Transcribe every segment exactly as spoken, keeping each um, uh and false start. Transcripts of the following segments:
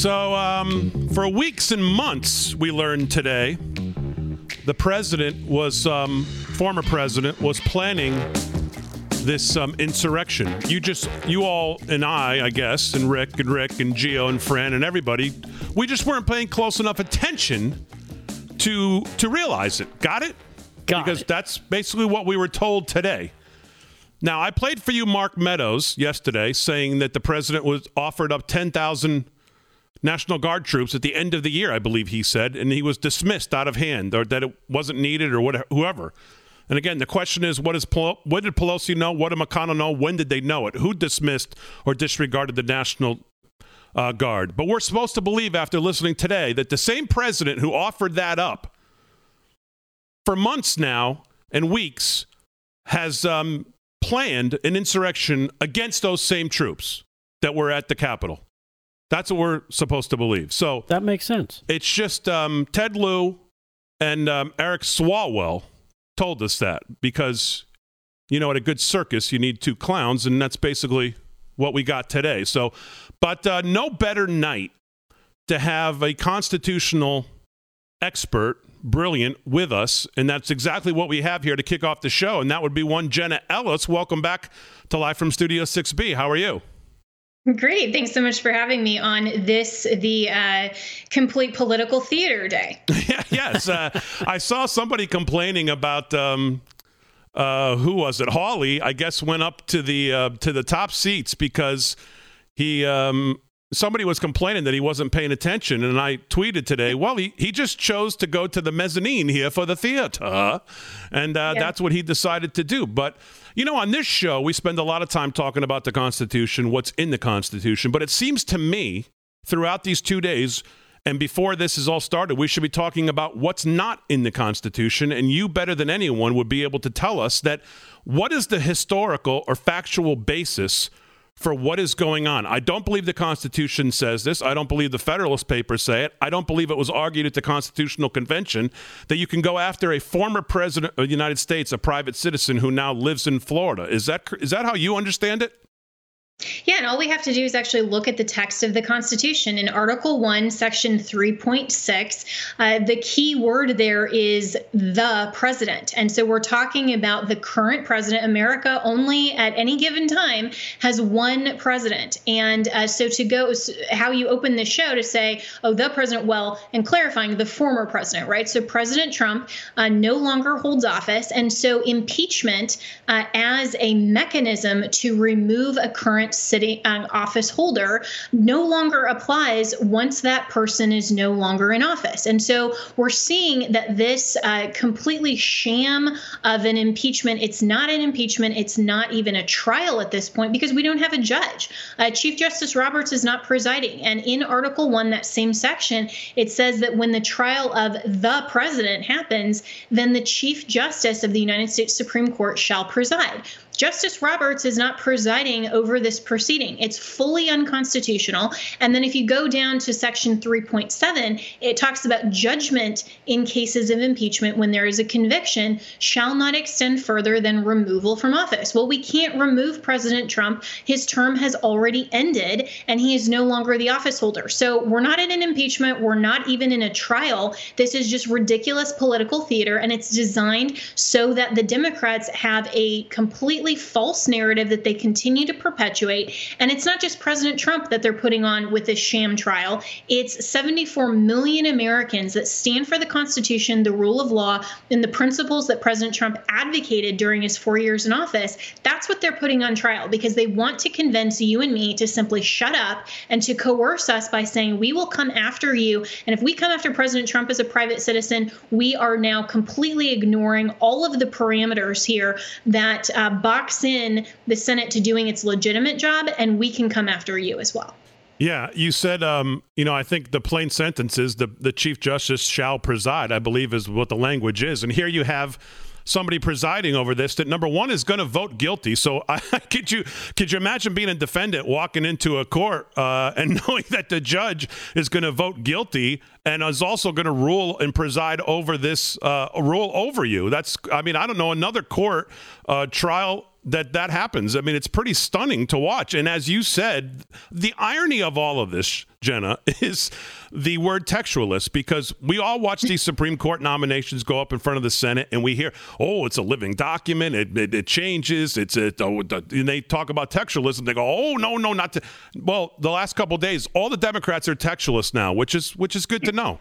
So um, for weeks and months, we learned today, the president was, um, former president, was planning this um, insurrection. You just, you all and I, I guess, and Rick and Rick and Gio and Fran and everybody, we just weren't paying close enough attention to to realize it. Got it? Got because it. That's basically what we were told today. Now, I played for you Mark Meadows yesterday saying that the president was offered up ten thousand National Guard troops at the end of the year, I believe he said, and he was dismissed out of hand or that it wasn't needed or whatever, whoever. And again, the question is, what is Pelo- what did Pelosi know? What did McConnell know? When did they know it? Who dismissed or disregarded the National uh, Guard? But we're supposed to believe after listening today that the same president who offered that up for months now and weeks has um, planned an insurrection against those same troops that were at the Capitol. That's what we're supposed to believe. So that makes sense. It's just um, Ted Lieu and um, Eric Swalwell told us that because, you know, at a good circus, you need two clowns, and that's basically what we got today. So, but uh, no better night to have a constitutional expert, brilliant, with us, and that's exactly what we have here to kick off the show, and that would be one Jenna Ellis. Welcome back to Live from Studio six B. How are you? Great. Thanks so much for having me on this, the uh, complete political theater day. Yeah, yes. Uh, I saw somebody complaining about, um, uh, who was it? Hawley, I guess, went up to the uh, to the top seats because he um, somebody was complaining that he wasn't paying attention. And I tweeted today, well, he, he just chose to go to the mezzanine here for the theater. And uh, yeah. that's what he decided to do. But you know, on this show, we spend a lot of time talking about the Constitution, what's in the Constitution, but it seems to me throughout these two days and before this is all started, we should be talking about what's not in the Constitution, and you better than anyone would be able to tell us that what is the historical or factual basis for what is going on. I don't believe the Constitution says this. I don't believe the Federalist Papers say it. I don't believe it was argued at the Constitutional Convention that you can go after a former president of the United States, a private citizen who now lives in Florida. Is that is that how you understand it? Yeah, and all we have to do is actually look at the text of the Constitution. In Article one, Section three point six, uh, the key word there is the president. And so we're talking about the current president. America only at any given time has one president. And uh, so to go how you open the show to say, oh, the president, well, and clarifying the former president, right? So President Trump uh, no longer holds office. And so impeachment uh, as a mechanism to remove a current sitting um, office holder no longer applies once that person is no longer in office. And so we're seeing that this uh, completely sham of an impeachment, it's not an impeachment, it's not even a trial at this point because we don't have a judge. Uh, Chief Justice Roberts is not presiding. And in Article one, that same section, it says that when the trial of the president happens, then the Chief Justice of the United States Supreme Court shall preside. Justice Roberts is not presiding over this proceeding. It's fully unconstitutional. And then if you go down to Section three point seven, it talks about judgment in cases of impeachment when there is a conviction shall not extend further than removal from office. Well, we can't remove President Trump. His term has already ended, and he is no longer the office holder. So we're not in an impeachment. We're not even in a trial. This is just ridiculous political theater, and it's designed so that the Democrats have a completely false narrative that they continue to perpetuate. And it's not just President Trump that they're putting on with this sham trial. It's seventy-four million Americans that stand for the Constitution, the rule of law, and the principles that President Trump advocated during his four years in office. That's what they're putting on trial because they want to convince you and me to simply shut up and to coerce us by saying, we will come after you. And if we come after President Trump as a private citizen, we are now completely ignoring all of the parameters here that uh, by box in the Senate to doing its legitimate job, and we can come after you as well. Yeah, you said, um, you know, I think the plain sentence is the, the Chief Justice shall preside, I believe is what the language is. And here you have somebody presiding over this that, number one, is going to vote guilty. So I, could you could you imagine being a defendant walking into a court uh, and knowing that the judge is going to vote guilty and is also going to rule and preside over this uh, rule over you? That's I mean, I don't know, another court uh, trial that that happens. I mean, it's pretty stunning to watch. And as you said, the irony of all of this, Jenna, is the word textualist, because we all watch these Supreme Court nominations go up in front of the Senate and we hear, oh, it's a living document. It it, it changes. It's a, and they talk about textualism. They go, oh, no, no, not to. Well, the last couple of days, all the Democrats are textualists now, which is which is good to know.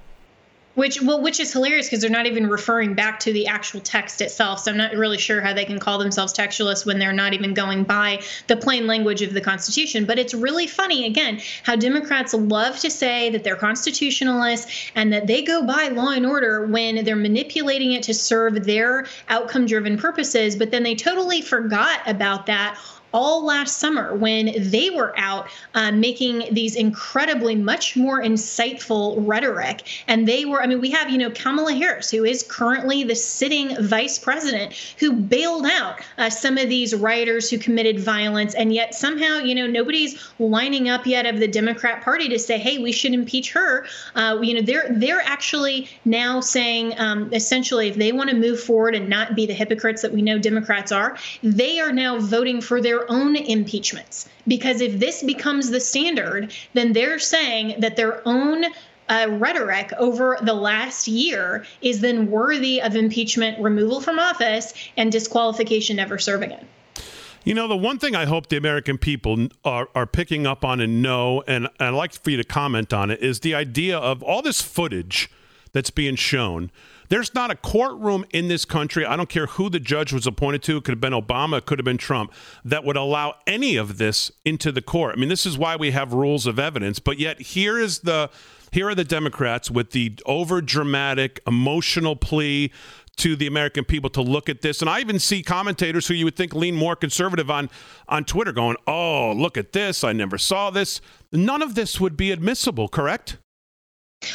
Which well, which is hilarious because they're not even referring back to the actual text itself. So I'm not really sure how they can call themselves textualists when they're not even going by the plain language of the Constitution. But it's really funny, again, how Democrats love to say that they're constitutionalists and that they go by law and order when they're manipulating it to serve their outcome-driven purposes. But then they totally forgot about that all last summer when they were out uh, making these incredibly much more insightful rhetoric. And they were, I mean, we have, you know, Kamala Harris, who is currently the sitting vice president, who bailed out uh, some of these rioters who committed violence. And yet somehow, you know, nobody's lining up yet of the Democrat Party to say, hey, we should impeach her. Uh, you know, they're they're actually now saying, um, essentially, if they want to move forward and not be the hypocrites that we know Democrats are, they are now voting for their own impeachments, because if this becomes the standard, then they're saying that their own uh, rhetoric over the last year is then worthy of impeachment, removal from office, and disqualification, never serve again. You know, the one thing I hope the American people are, are picking up on and know, and, and I'd like for you to comment on it, is the idea of all this footage that's being shown. There's not a courtroom in this country, I don't care who the judge was appointed to, it could have been Obama, it could have been Trump, that would allow any of this into the court. I mean, this is why we have rules of evidence, but yet here is the here are the Democrats with the over-dramatic, emotional plea to the American people to look at this. And I even see commentators who you would think lean more conservative on, on Twitter going, oh, look at this, I never saw this. None of this would be admissible, correct?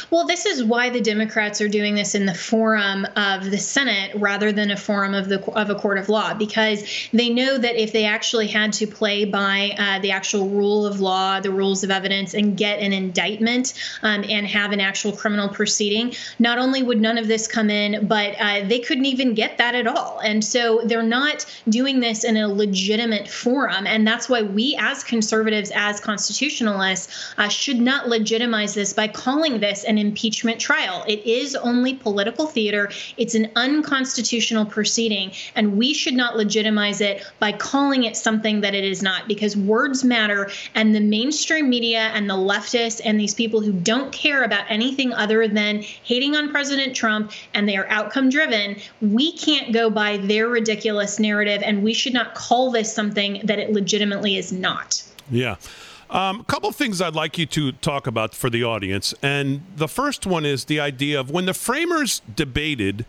Well, this is why the Democrats are doing this in the forum of the Senate rather than a forum of the of a court of law, because they know that if they actually had to play by uh, the actual rule of law, the rules of evidence, and get an indictment um, and have an actual criminal proceeding, not only would none of this come in, but uh, they couldn't even get that at all. And so they're not doing this in a legitimate forum. And that's why we as conservatives, as constitutionalists, uh, should not legitimize this by calling this an impeachment trial. It is only political theater. It's an unconstitutional proceeding, and we should not legitimize it by calling it something that it is not, because words matter, and the mainstream media and the leftists and these people who don't care about anything other than hating on President Trump, and they are outcome driven, we can't go by their ridiculous narrative, and we should not call this something that it legitimately is not. Yeah. Um, a couple of things I'd like you to talk about for the audience. And the first one is the idea of when the framers debated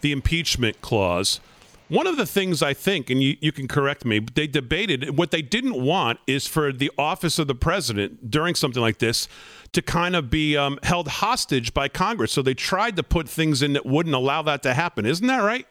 the impeachment clause, one of the things I think, and you, you can correct me, but they debated what they didn't want is for the office of the president during something like this to kind of be um, held hostage by Congress. So they tried to put things in that wouldn't allow that to happen. Isn't that right?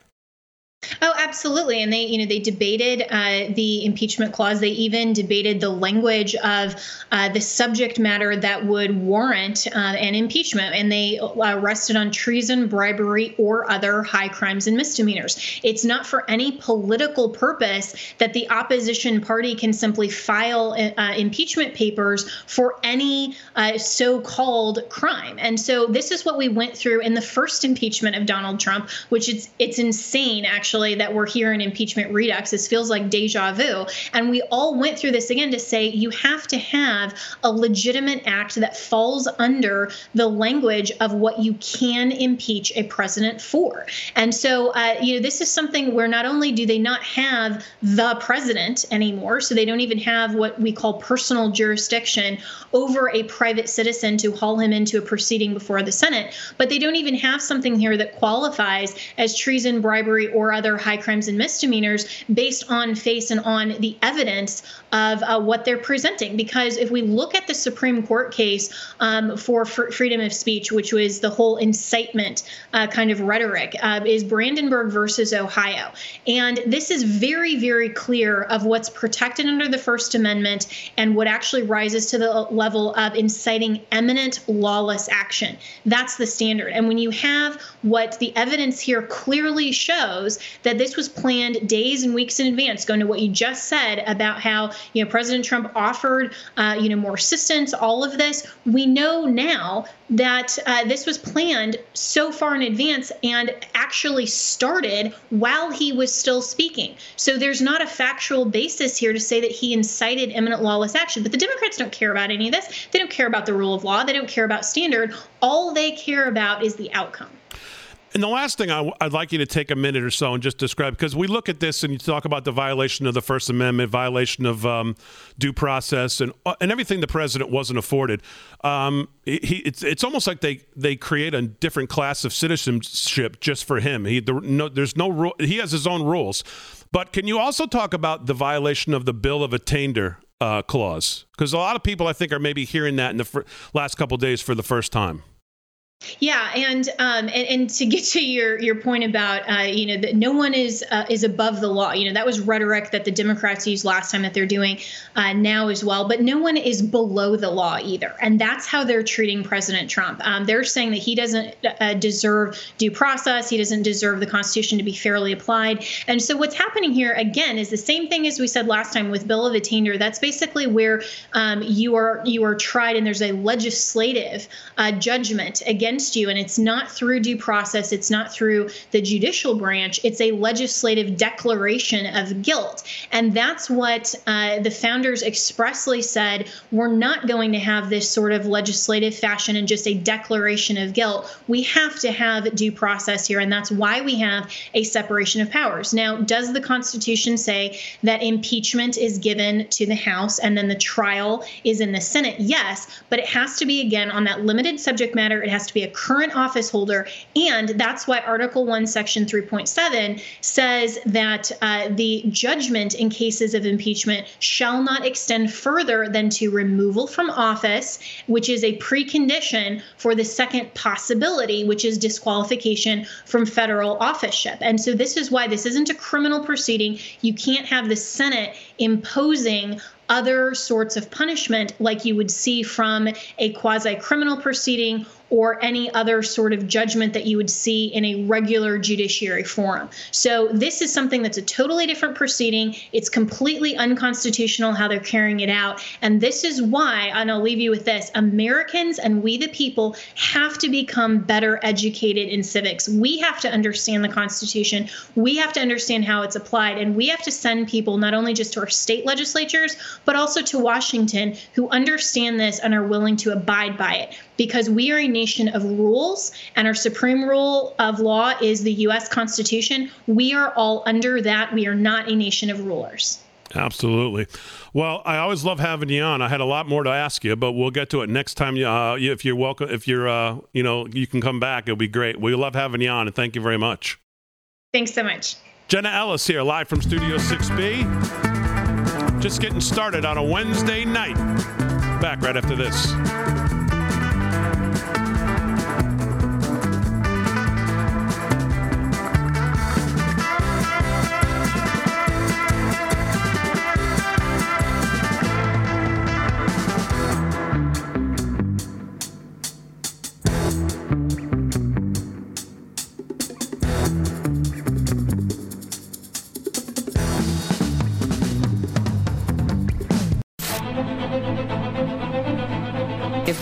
Oh, absolutely. And they, you know, they debated uh, the impeachment clause. They even debated the language of uh, the subject matter that would warrant uh, an impeachment. And they uh, rested on treason, bribery, or other high crimes and misdemeanors. It's not for any political purpose that the opposition party can simply file uh, impeachment papers for any uh, so-called crime. And so this is what we went through in the first impeachment of Donald Trump, which it's it's insane, actually. That we're here in impeachment redux. This feels like deja vu. And we all went through this again to say you have to have a legitimate act that falls under the language of what you can impeach a president for. And so, uh, you know, this is something where not only do they not have the president anymore, so they don't even have what we call personal jurisdiction over a private citizen to haul him into a proceeding before the Senate, but they don't even have something here that qualifies as treason, bribery, or other high crimes and misdemeanors based on face and on the evidence of uh, what they're presenting. Because if we look at the Supreme Court case um, for fr- freedom of speech, which was the whole incitement uh, kind of rhetoric, uh, is Brandenburg versus Ohio. And this is very, very clear of what's protected under the First Amendment and what actually rises to the level of inciting imminent lawless action. That's the standard. And when you have what the evidence here clearly shows that this was planned days and weeks in advance, going to what you just said about how, you know, President Trump offered, uh, you know, more assistance, all of this. We know now that uh, this was planned so far in advance and actually started while he was still speaking. So there's not a factual basis here to say that he incited imminent lawless action. But the Democrats don't care about any of this. They don't care about the rule of law. They don't care about standard. All they care about is the outcome. And the last thing I, I'd like you to take a minute or so and just describe, because we look at this and you talk about the violation of the First Amendment, violation of um, due process, and and everything the president wasn't afforded. Um, he, it's it's almost like they, they create a different class of citizenship just for him. He there, no, there's no rule. He has his own rules. But can you also talk about the violation of the Bill of Attainder uh, clause? Because a lot of people, I think, are maybe hearing that in the fr- last couple of days for the first time. Yeah, and, um, and and to get to your your point about uh, you know, that no one is uh, is above the law. You know, that was rhetoric that the Democrats used last time, that they're doing uh, now as well. But no one is below the law either, and that's how they're treating President Trump. Um, they're saying that he doesn't uh, deserve due process, he doesn't deserve the Constitution to be fairly applied. And so what's happening here again is the same thing as we said last time with Bill of Attainder. That's basically where um, you are you are tried, and there's a legislative uh, judgment against. Against you, and it's not through due process, it's not through the judicial branch, it's a legislative declaration of guilt. And that's what uh, the founders expressly said, we're not going to have this sort of legislative fashion and just a declaration of guilt. We have to have due process here, and that's why we have a separation of powers. Now, does the Constitution say that impeachment is given to the House and then the trial is in the Senate? Yes, but it has to be, again, on that limited subject matter. It has to be a current office holder, and that's why Article one, Section three point seven says that uh, the judgment in cases of impeachment shall not extend further than to removal from office, which is a precondition for the second possibility, which is disqualification from federal officeship. And so this is why this isn't a criminal proceeding. You can't have the Senate imposing other sorts of punishment like you would see from a quasi-criminal proceeding or any other sort of judgment that you would see in a regular judiciary forum. So this is something that's a totally different proceeding. It's completely unconstitutional how they're carrying it out. And this is why, and I'll leave you with this, Americans and we the people have to become better educated in civics. We have to understand the Constitution. We have to understand how it's applied. And we have to send people not only just to our state legislatures, but also to Washington, who understand this and are willing to abide by it. Because we are a nation of rules, and our supreme rule of law is the U S Constitution. We are all under that. We are not a nation of rulers. Absolutely. Well, I always love having you on. I had a lot more to ask you, but we'll get to it next time. Uh, if you're welcome, if you're, uh, you know, you can come back. It'll be great. We love having you on, and thank you very much. Thanks so much. Jenna Ellis here, live from Studio six B. Just getting started on a Wednesday night. Back right after this.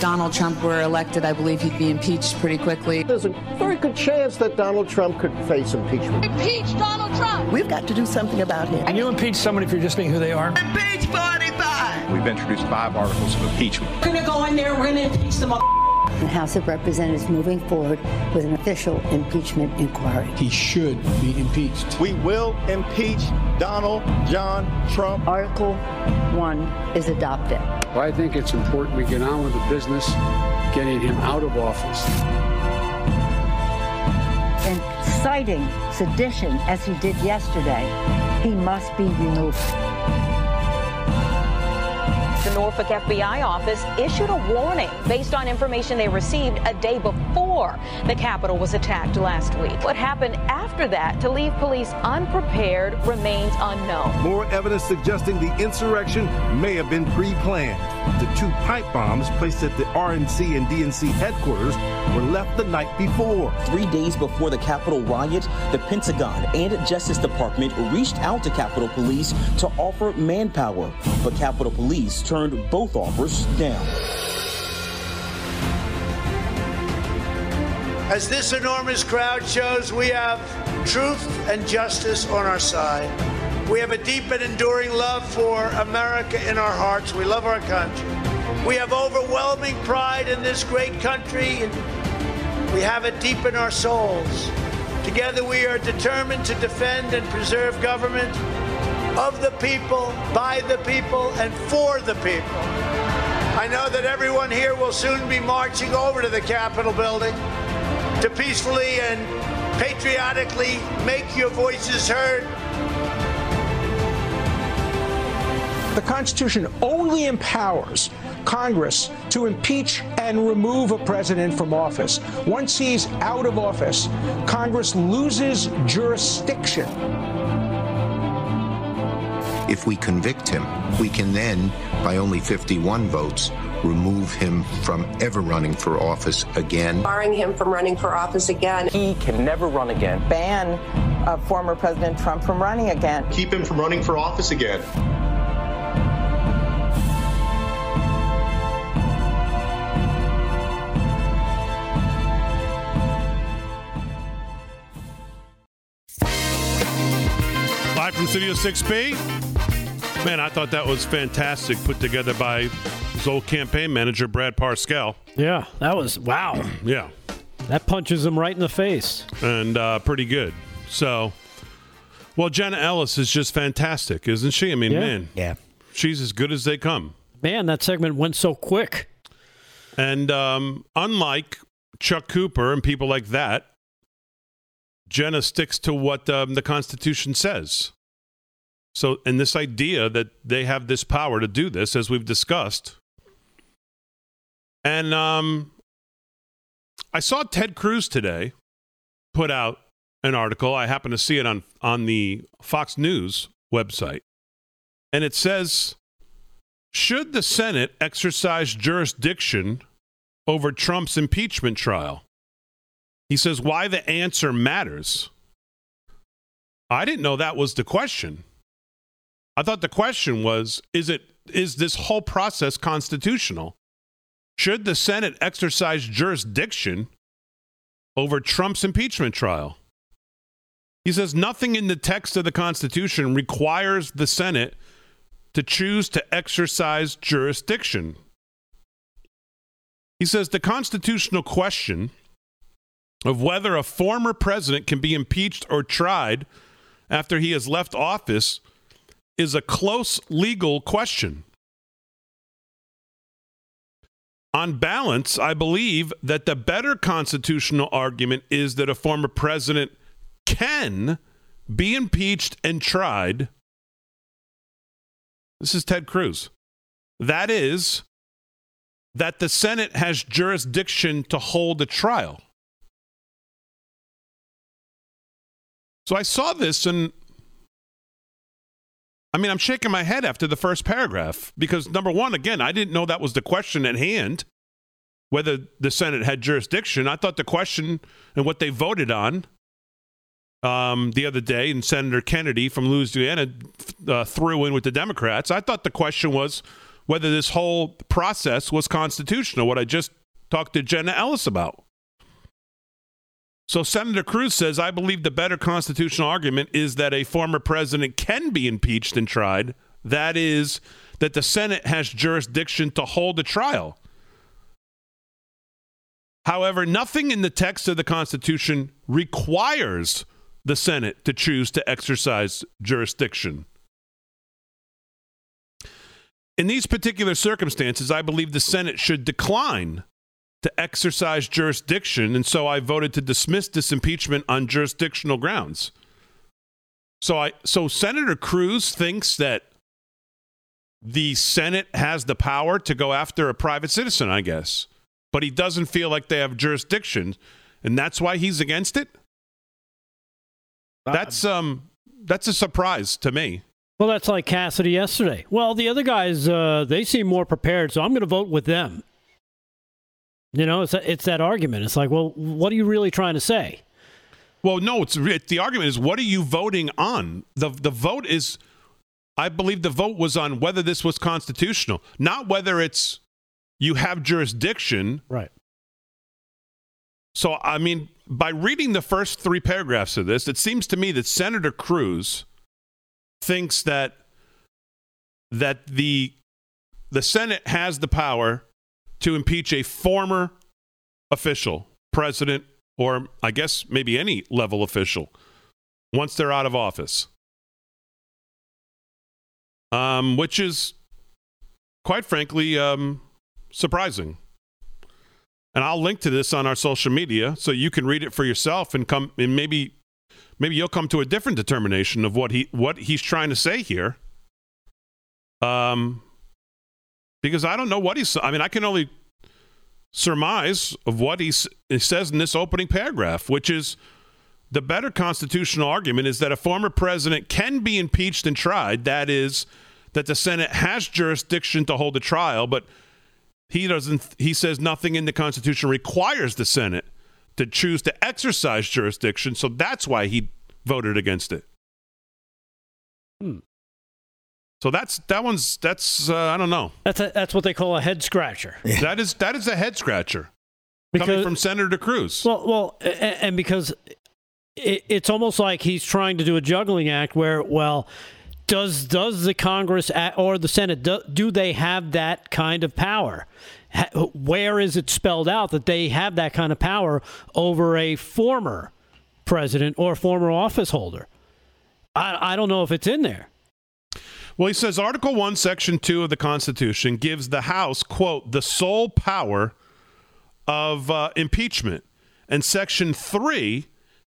Donald Trump were elected, I believe he'd be impeached pretty quickly. There's a very good chance that Donald Trump could face impeachment. Impeach Donald Trump! We've got to do something about him. Can you impeach someone if you're just being who they are? Impeach forty-five! We've introduced five articles of impeachment. We're going to go in there, we're going to impeach them all. The House of Representatives moving forward with an official impeachment inquiry. He should be impeached. We will impeach Donald John Trump. Article one is adopted. Well, I think it's important we get on with the business, getting him out of office. Inciting sedition, as he did yesterday, he must be removed. The Norfolk F B I office issued a warning based on information they received a day before the Capitol was attacked last week. What happened after that to leave police unprepared remains unknown. More evidence suggesting the insurrection may have been pre-planned. The two pipe bombs placed at the R N C and D N C headquarters were left the night before. Three days before the Capitol riot, the Pentagon and Justice Department reached out to Capitol Police to offer manpower, but Capitol Police turned both offers down. As this enormous crowd shows, we have truth and justice on our side. We have a deep and enduring love for America in our hearts. We love our country. We have overwhelming pride in this great country. We have it deep in our souls. Together we are determined to defend and preserve government of the people, by the people, and for the people. I know that everyone here will soon be marching over to the Capitol building to peacefully and patriotically make your voices heard. The Constitution only empowers Congress to impeach and remove a president from office. Once he's out of office, Congress loses jurisdiction. If we convict him, we can then, by only fifty-one votes, remove him from ever running for office again. Barring him from running for office again. He can never run again. Ban uh, former President Trump from running again. Keep him from running for office again. Live from Studio six B. Man, I thought that was fantastic, put together by his old campaign manager, Brad Parscale. Yeah, that was, wow. Yeah. That punches him right in the face. And uh, pretty good. So, well, Jenna Ellis is just fantastic, isn't she? I mean, yeah. man. Yeah. She's as good as they come. Man, that segment went so quick. And um, unlike Chuck Cooper and people like that, Jenna sticks to what um, the Constitution says. So, and this idea that they have this power to do this, as we've discussed. And um, I saw Ted Cruz today put out an article. I happened to see it on, on the Fox News website. And it says, should the Senate exercise jurisdiction over Trump's impeachment trial? He says, why the answer matters. I didn't know that was the question. I thought the question was, is it is this whole process constitutional? Should the Senate exercise jurisdiction over Trump's impeachment trial? He says, nothing in the text of the Constitution requires the Senate to choose to exercise jurisdiction. He says, the constitutional question of whether a former president can be impeached or tried after he has left office is a close legal question. On balance, I believe that the better constitutional argument is that a former president can be impeached and tried. This is Ted Cruz. That is, that the Senate has jurisdiction to hold a trial. So I saw this, and I mean, I'm shaking my head after the first paragraph because, number one, again, I didn't know that was the question at hand, whether the Senate had jurisdiction. I thought the question and what they voted on um, the other day, and Senator Kennedy from Louisiana uh, threw in with the Democrats, I thought the question was whether this whole process was constitutional, what I just talked to Jenna Ellis about. So Senator Cruz says, I believe the better constitutional argument is that a former president can be impeached and tried. That is, that the Senate has jurisdiction to hold a trial. However, nothing in the text of the Constitution requires the Senate to choose to exercise jurisdiction. In these particular circumstances, I believe the Senate should decline to exercise jurisdiction, and so I voted to dismiss this impeachment on jurisdictional grounds. So I, so Senator Cruz thinks that the Senate has the power to go after a private citizen, I guess, but he doesn't feel like they have jurisdiction, and that's why he's against it. That's um, that's a surprise to me. Well, that's like Cassidy yesterday. Well, the other guys, uh, they seem more prepared, so I'm going to vote with them. You know, it's, a, it's that argument. It's like, well, what are you really trying to say? Well, no, it's the argument is, what are you voting on? The the vote is, I believe the vote was on whether this was constitutional, not whether it's you have jurisdiction. Right. So, I mean, by reading the first three paragraphs of this, it seems to me that Senator Cruz thinks that that the the Senate has the power to impeach a former official, president, or I guess maybe any level official, once they're out of office. Um, which is, quite frankly, um, surprising. And I'll link to this on our social media so you can read it for yourself and come and maybe maybe you'll come to a different determination of what he what he's trying to say here. Um, because I don't know what he's. I mean, I can only surmise of what he says in this opening paragraph, which is the better constitutional argument is that a former president can be impeached and tried. That is, that the Senate has jurisdiction to hold a trial, but he doesn't. He says nothing in the Constitution requires the Senate to choose to exercise jurisdiction, so that's why he voted against it. Hmm. So that's that one's that's uh, I don't know. That's a, that's what they call a head scratcher. Yeah. That is that is a head scratcher coming from Senator Cruz. Well, well, and, and because it, it's almost like he's trying to do a juggling act where, well, does does the Congress or the Senate do, do they have that kind of power? Where is it spelled out that they have that kind of power over a former president or former office holder? I, I don't know if it's in there. Well, he says Article one, Section two of the Constitution gives the House, quote, the sole power of uh, impeachment. And Section three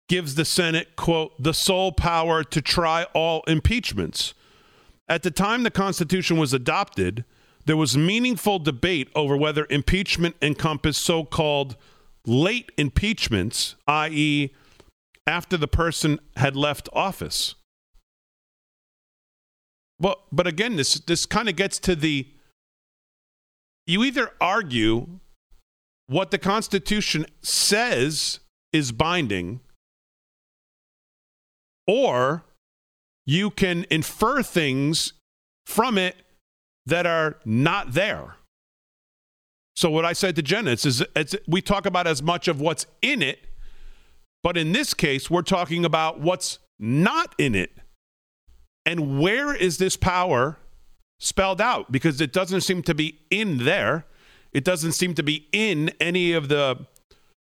gives the Senate, quote, the sole power to try all impeachments. At the time the Constitution was adopted, there was meaningful debate over whether impeachment encompassed so-called late impeachments, that is after the person had left office. But, but again, this, this kind of gets to the, you either argue what the Constitution says is binding, or you can infer things from it that are not there. So what I said to Jenna, it's, it's, it's, we talk about as much of what's in it, but in this case, we're talking about what's not in it. And where is this power spelled out? Because it doesn't seem to be in there. It doesn't seem to be in any of the,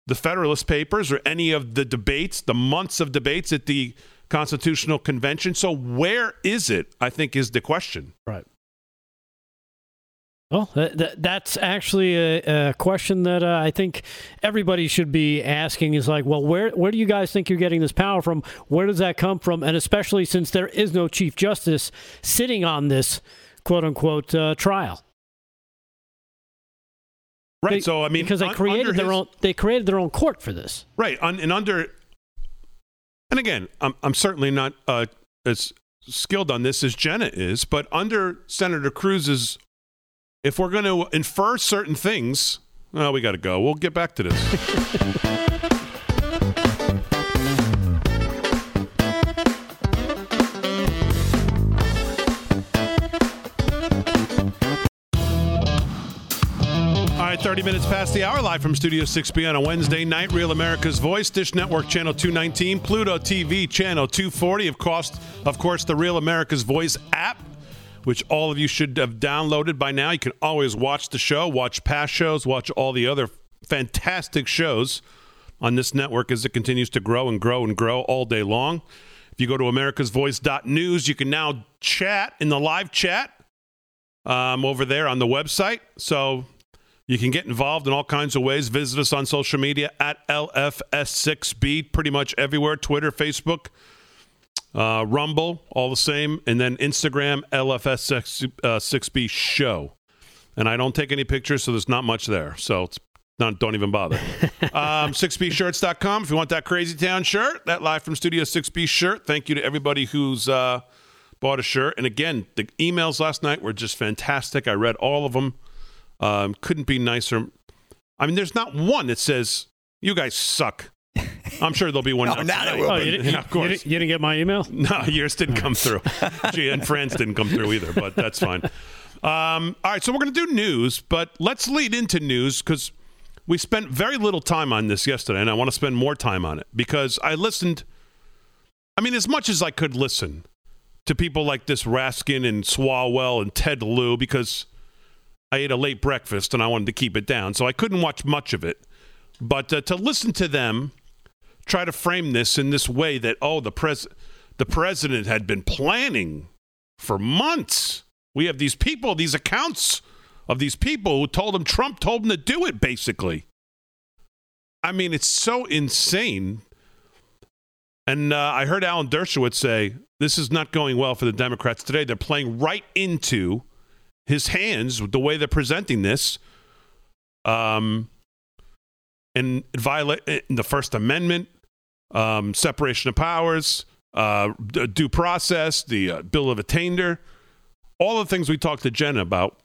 the Federalist Papers or any of the debates, the months of debates at the Constitutional Convention. So where is it, I think, is the question. Right. Well, th- th- that's actually a, a question that uh, I think everybody should be asking is like, well, where where do you guys think you're getting this power from? Where does that come from? And especially since there is no Chief Justice sitting on this, quote unquote, uh, trial. Right. They, so, I mean, because they created their his, own they created their own court for this. Right. On, and under. And again, I'm, I'm certainly not uh, as skilled on this as Jenna is, but under Senator Cruz's, if we're going to infer certain things, oh, we got to go. We'll get back to this. All right, thirty minutes past the hour, live from Studio six B on a Wednesday night. Real America's Voice, Dish Network Channel two nineteen, Pluto T V Channel two forty. Of course, of course, the Real America's Voice app, which all of you should have downloaded by now. You can always watch the show, watch past shows, watch all the other fantastic shows on this network as it continues to grow and grow and grow all day long. If you go to americas voice dot news, you can now chat in the live chat um, over there on the website. So you can get involved in all kinds of ways. Visit us on social media at L F S six B, pretty much everywhere, Twitter, Facebook, Uh, Rumble, all the same, and then Instagram, L F S six B show. And I don't take any pictures, so there's not much there. So it's not, don't even bother. um, six B shirts dot com if you want that Crazy Town shirt, that Live from Studio six B shirt. Thank you to everybody who's uh, bought a shirt. And again, the emails last night were just fantastic. I read all of them. Um, couldn't be nicer. I mean, there's not one that says, you guys suck. I'm sure there'll be one. No, now oh, you, didn't, yeah, of course. You, didn't, you didn't get my email? No, yours didn't come through. Gee, and Fran's didn't come through either, but that's fine. Um, all right, so we're going to do news, but let's lead into news because we spent very little time on this yesterday, and I want to spend more time on it because I listened, I mean, as much as I could listen to people like this Raskin and Swalwell and Ted Lieu because I ate a late breakfast and I wanted to keep it down, so I couldn't watch much of it. But uh, to listen to them try to frame this in this way that, oh, the pres- the president had been planning for months. We have these people, these accounts of these people who told him Trump told him to do it, basically. I mean, it's so insane. And uh, I heard Alan Dershowitz say, this is not going well for the Democrats today. They're playing right into his hands with the way they're presenting this. Um, and it violate the First Amendment, um, separation of powers, uh, due process, the uh, Bill of Attainder. All the things we talked to Jenna about.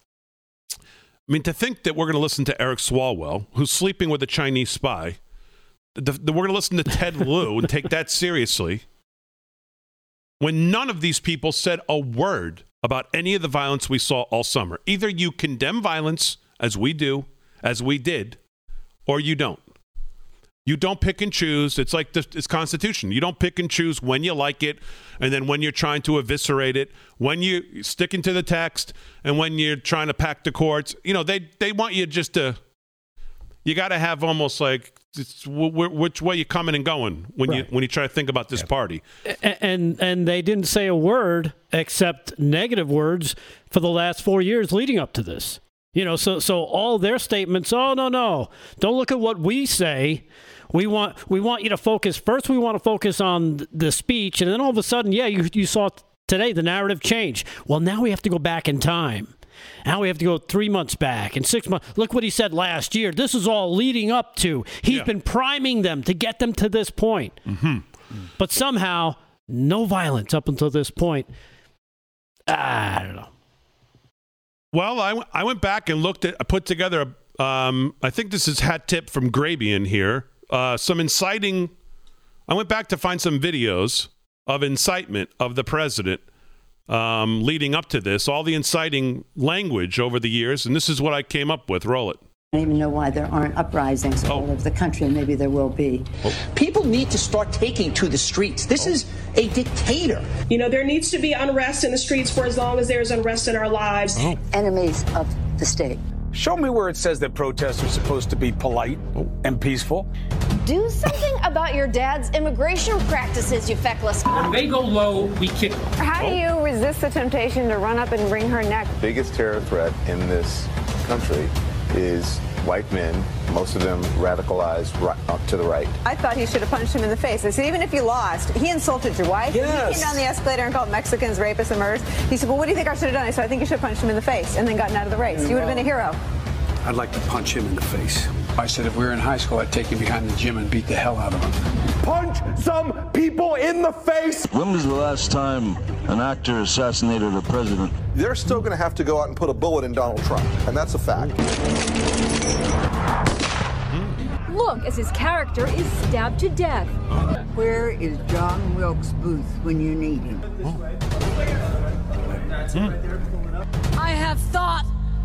I mean, to think that we're going to listen to Eric Swalwell, who's sleeping with a Chinese spy, that we're going to listen to Ted Lieu and take that seriously, when none of these people said a word about any of the violence we saw all summer. Either you condemn violence, as we do, as we did, or you don't. You don't pick and choose. It's like the it's Constitution. You don't pick and choose when you like it and then when you're trying to eviscerate it, when you're sticking to the text and when you're trying to pack the courts. You know, they, they want you just to – you got to have almost like it's w- w- which way you're coming and going when right. you when you try to think about this yeah. party. And, and and they didn't say a word except negative words for the last four years leading up to this. You know, so so all their statements, oh, no, no, don't look at what we say. We want we want you to focus. First, we want to focus on the speech. And then all of a sudden, yeah, you, you saw today the narrative change. Well, now we have to go back in time. Now we have to go three months back and six months. Look what he said last year. This is all leading up to. He's yeah. been priming them to get them to this point. Mm-hmm. But somehow, no violence up until this point. I don't know. Well, I, w- I went back and looked at, I put together, a, um, I think this is Hat Tip from Graby in here. Uh, some inciting, I went back to find some videos of incitement of the president um, leading up to this, all the inciting language over the years, and this is what I came up with. Roll it. I don't even know why there aren't uprisings oh. all over the country. Maybe there will be. Oh. People need to start taking to the streets. This oh. is a dictator. You know, there needs to be unrest in the streets for as long as there's unrest in our lives. Oh. Enemies of the state. Show me where it says that protests are supposed to be polite and peaceful. Do something about your dad's immigration practices, you feckless. When they go low, we kick them. How do you resist the temptation to run up and wring her neck? The biggest terror threat in this country is white men, most of them radicalized right, up to the right. I thought he should have punched him in the face. I said, even if you lost, he insulted your wife. Yes. He came down the escalator and called Mexicans rapists and murderers. He said, well, what do you think I should have done? I said, I think you should have punched him in the face and then gotten out of the race. You would have been a hero. I'd like to punch him in the face. I said, if we were in high school, I'd take him behind the gym and beat the hell out of him. Punch some people in the face! When was the last time an actor assassinated a president? They're still going to have to go out and put a bullet in Donald Trump, and that's a fact. Look as his character is stabbed to death. Where is John Wilkes Booth when you need him? Hmm. I have thought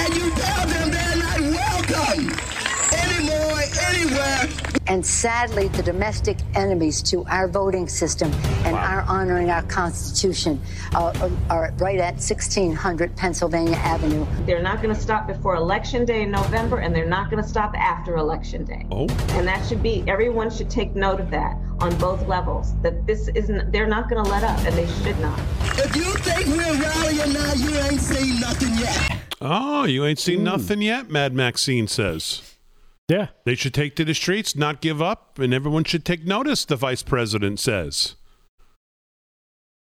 And you tell them they're not welcome anymore, anywhere. and sadly the domestic enemies to our voting system and wow. our honoring our Constitution uh, are right at sixteen hundred Pennsylvania Avenue. They're not going to stop before Election Day in November, and they're not going to stop after Election Day. Oh. And that should be, everyone should take note of that on both levels, that this isn't, they're not going to let up, and they should not. If you think we're rallying now, you ain't seen nothing yet. Oh, you ain't seen mm. nothing yet, Mad Maxine says. Yeah. They should take to the streets, not give up, and everyone should take notice, the vice president says.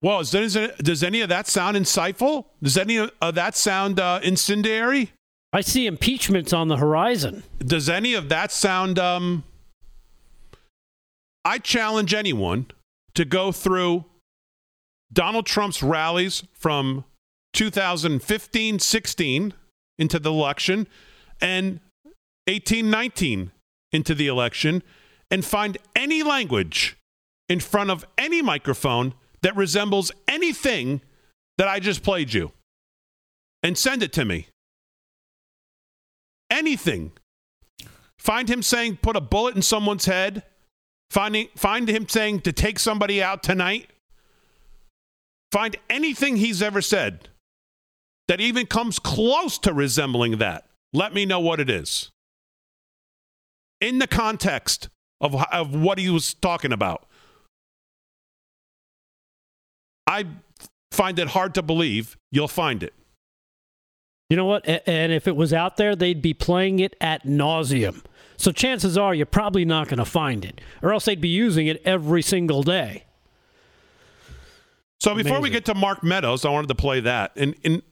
Well, is there, is there, does any of that sound insightful? Does any of that sound uh, incendiary? I see impeachments on the horizon. Does any of that sound... Um, I challenge anyone to go through Donald Trump's rallies from two thousand fifteen sixteen into the election and eighteen nineteen into the election and find any language in front of any microphone that resembles anything that I just played you and send it to me. Anything. Find him saying, put a bullet in someone's head. Finding, find him saying to take somebody out tonight. Find anything he's ever said that even comes close to resembling that. Let me know what it is. In the context of, of what he was talking about. I find it hard to believe you'll find it. You know what? And if it was out there, they'd be playing it ad nauseum. So chances are you're probably not going to find it, or else they'd be using it every single day. So before Amazing. we get to Mark Meadows, I wanted to play that. And, and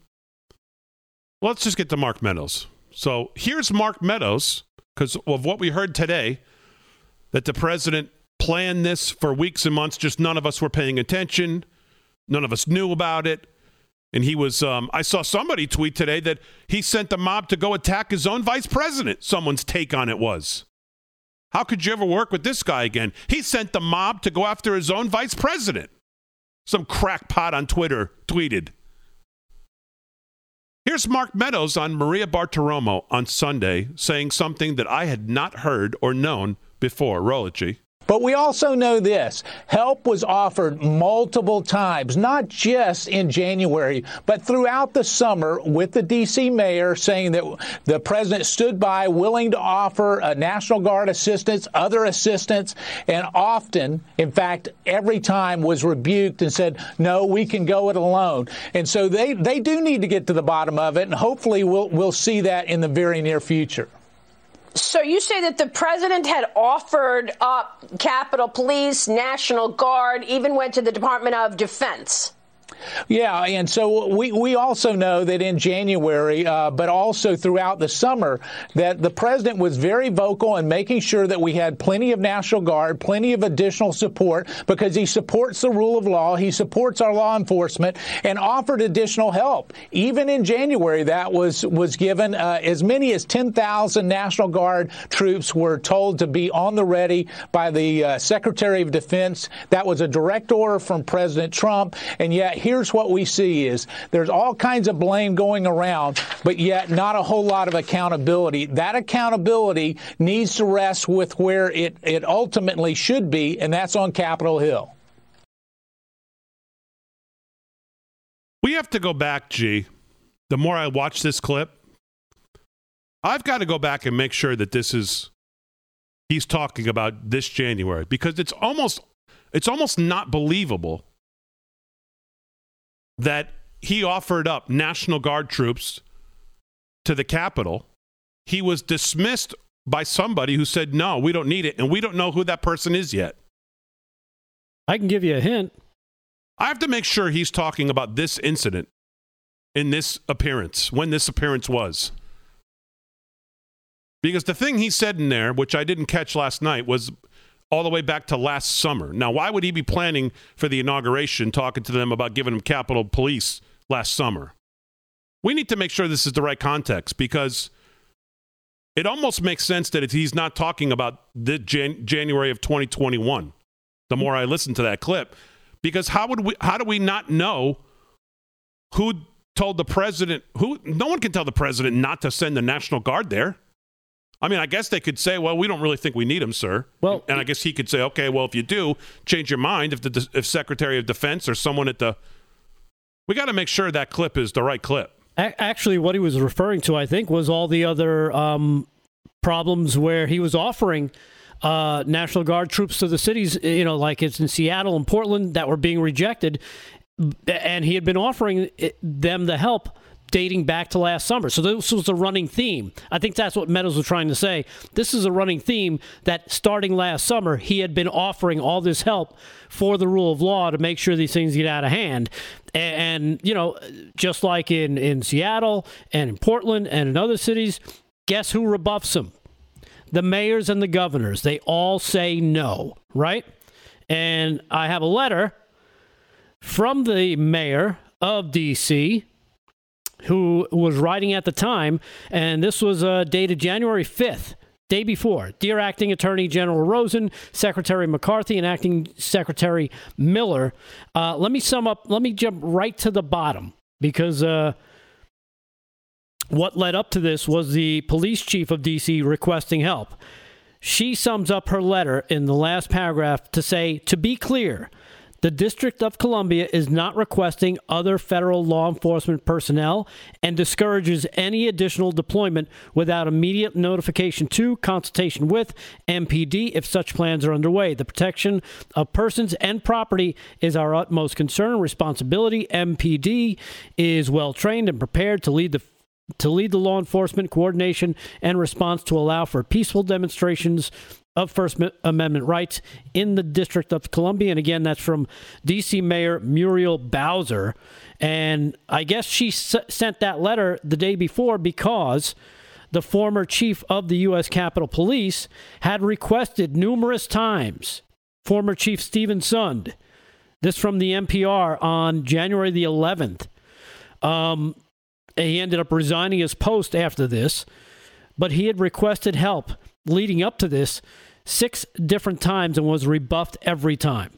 let's just get to Mark Meadows. So here's Mark Meadows, because of what we heard today, that the president planned this for weeks and months, just none of us were paying attention. None of us knew about it. And he was, um, I saw somebody tweet today that he sent the mob to go attack his own vice president. Someone's take on it was, how could you ever work with this guy again? He sent the mob to go after his own vice president. Some crackpot on Twitter tweeted. Here's Mark Meadows on Maria Bartiromo on Sunday saying something that I had not heard or known before. Roll it, G. But we also know this, help was offered multiple times, not just in January, but throughout the summer with the D C mayor saying that the president stood by willing to offer a National Guard assistance, other assistance, and often, in fact, every time was rebuked and said, no, we can go it alone. And so they, they do need to get to the bottom of it, and hopefully we'll, we'll see that in the very near future. So you say that the president had offered up Capitol Police, National Guard, even went to the Department of Defense. Yeah, and so we, we also know that in January, uh, but also throughout the summer, that the president was very vocal in making sure that we had plenty of National Guard, plenty of additional support, because he supports the rule of law, he supports our law enforcement, and offered additional help. Even in January, that was, was given. Uh, as many as ten thousand National Guard troops were told to be on the ready by the uh, Secretary of Defense. That was a direct order from President Trump, and yet he Here's what we see is there's all kinds of blame going around, but yet not a whole lot of accountability. That accountability needs to rest with where it, it ultimately should be, and that's on Capitol Hill. We have to go back, G. The more I watch this clip, I've got to go back and make sure that this is, he's talking about this January, because it's almost, it's almost not believable that he offered up National Guard troops to the Capitol. He was dismissed by somebody who said, no, we don't need it, and we don't know who that person is yet. I can give you a hint. I have to make sure he's talking about this incident in this appearance, when this appearance was. Because the thing he said in there, which I didn't catch last night, was all the way back to last summer. Now, why would he be planning for the inauguration, talking to them about giving them Capitol Police last summer? We need to make sure this is the right context, because it almost makes sense that he's not talking about the Jan- January of twenty twenty-one, the more I listen to that clip, because how would we, how do we not know who told the president, who, no one can tell the president not to send the National Guard there. I mean, I guess they could say, well, we don't really think we need him, sir. Well, and I guess he could say, okay, well, if you do, change your mind. If the if Secretary of Defense or someone at the – we got to make sure that clip is the right clip. Actually, what he was referring to, I think, was all the other um, problems where he was offering uh, National Guard troops to the cities, you know, like it's in Seattle and Portland that were being rejected. And he had been offering them the help dating back to last summer. So this was a running theme. I think that's what Meadows was trying to say. This is a running theme that starting last summer, he had been offering all this help for the rule of law to make sure these things get out of hand. And, you know, just like in, in Seattle and in Portland and in other cities, guess who rebuffs him? The mayors and the governors. They all say no, right? And I have a letter from the mayor of D C, who was writing at the time, and this was uh, dated January fifth, day before. Dear Acting Attorney General Rosen, Secretary McCarthy, and Acting Secretary Miller, uh, let me sum up, let me jump right to the bottom, because uh, what led up to this was the police chief of D C requesting help. She sums up her letter in the last paragraph to say, to be clear, the District of Columbia is not requesting other federal law enforcement personnel and discourages any additional deployment without immediate notification to, consultation with, M P D if such plans are underway. The protection of persons and property is our utmost concern and responsibility. M P D is well trained and prepared to lead the to lead the law enforcement coordination and response to allow for peaceful demonstrations of First Amendment rights in the District of Columbia. And again, that's from D C Mayor Muriel Bowser. And I guess she s- sent that letter the day before because the former chief of the U S Capitol Police had requested numerous times, former Chief Stephen Sund, this from the N P R on January the eleventh. Um, he ended up resigning his post after this, but he had requested help leading up to this six different times and was rebuffed every time.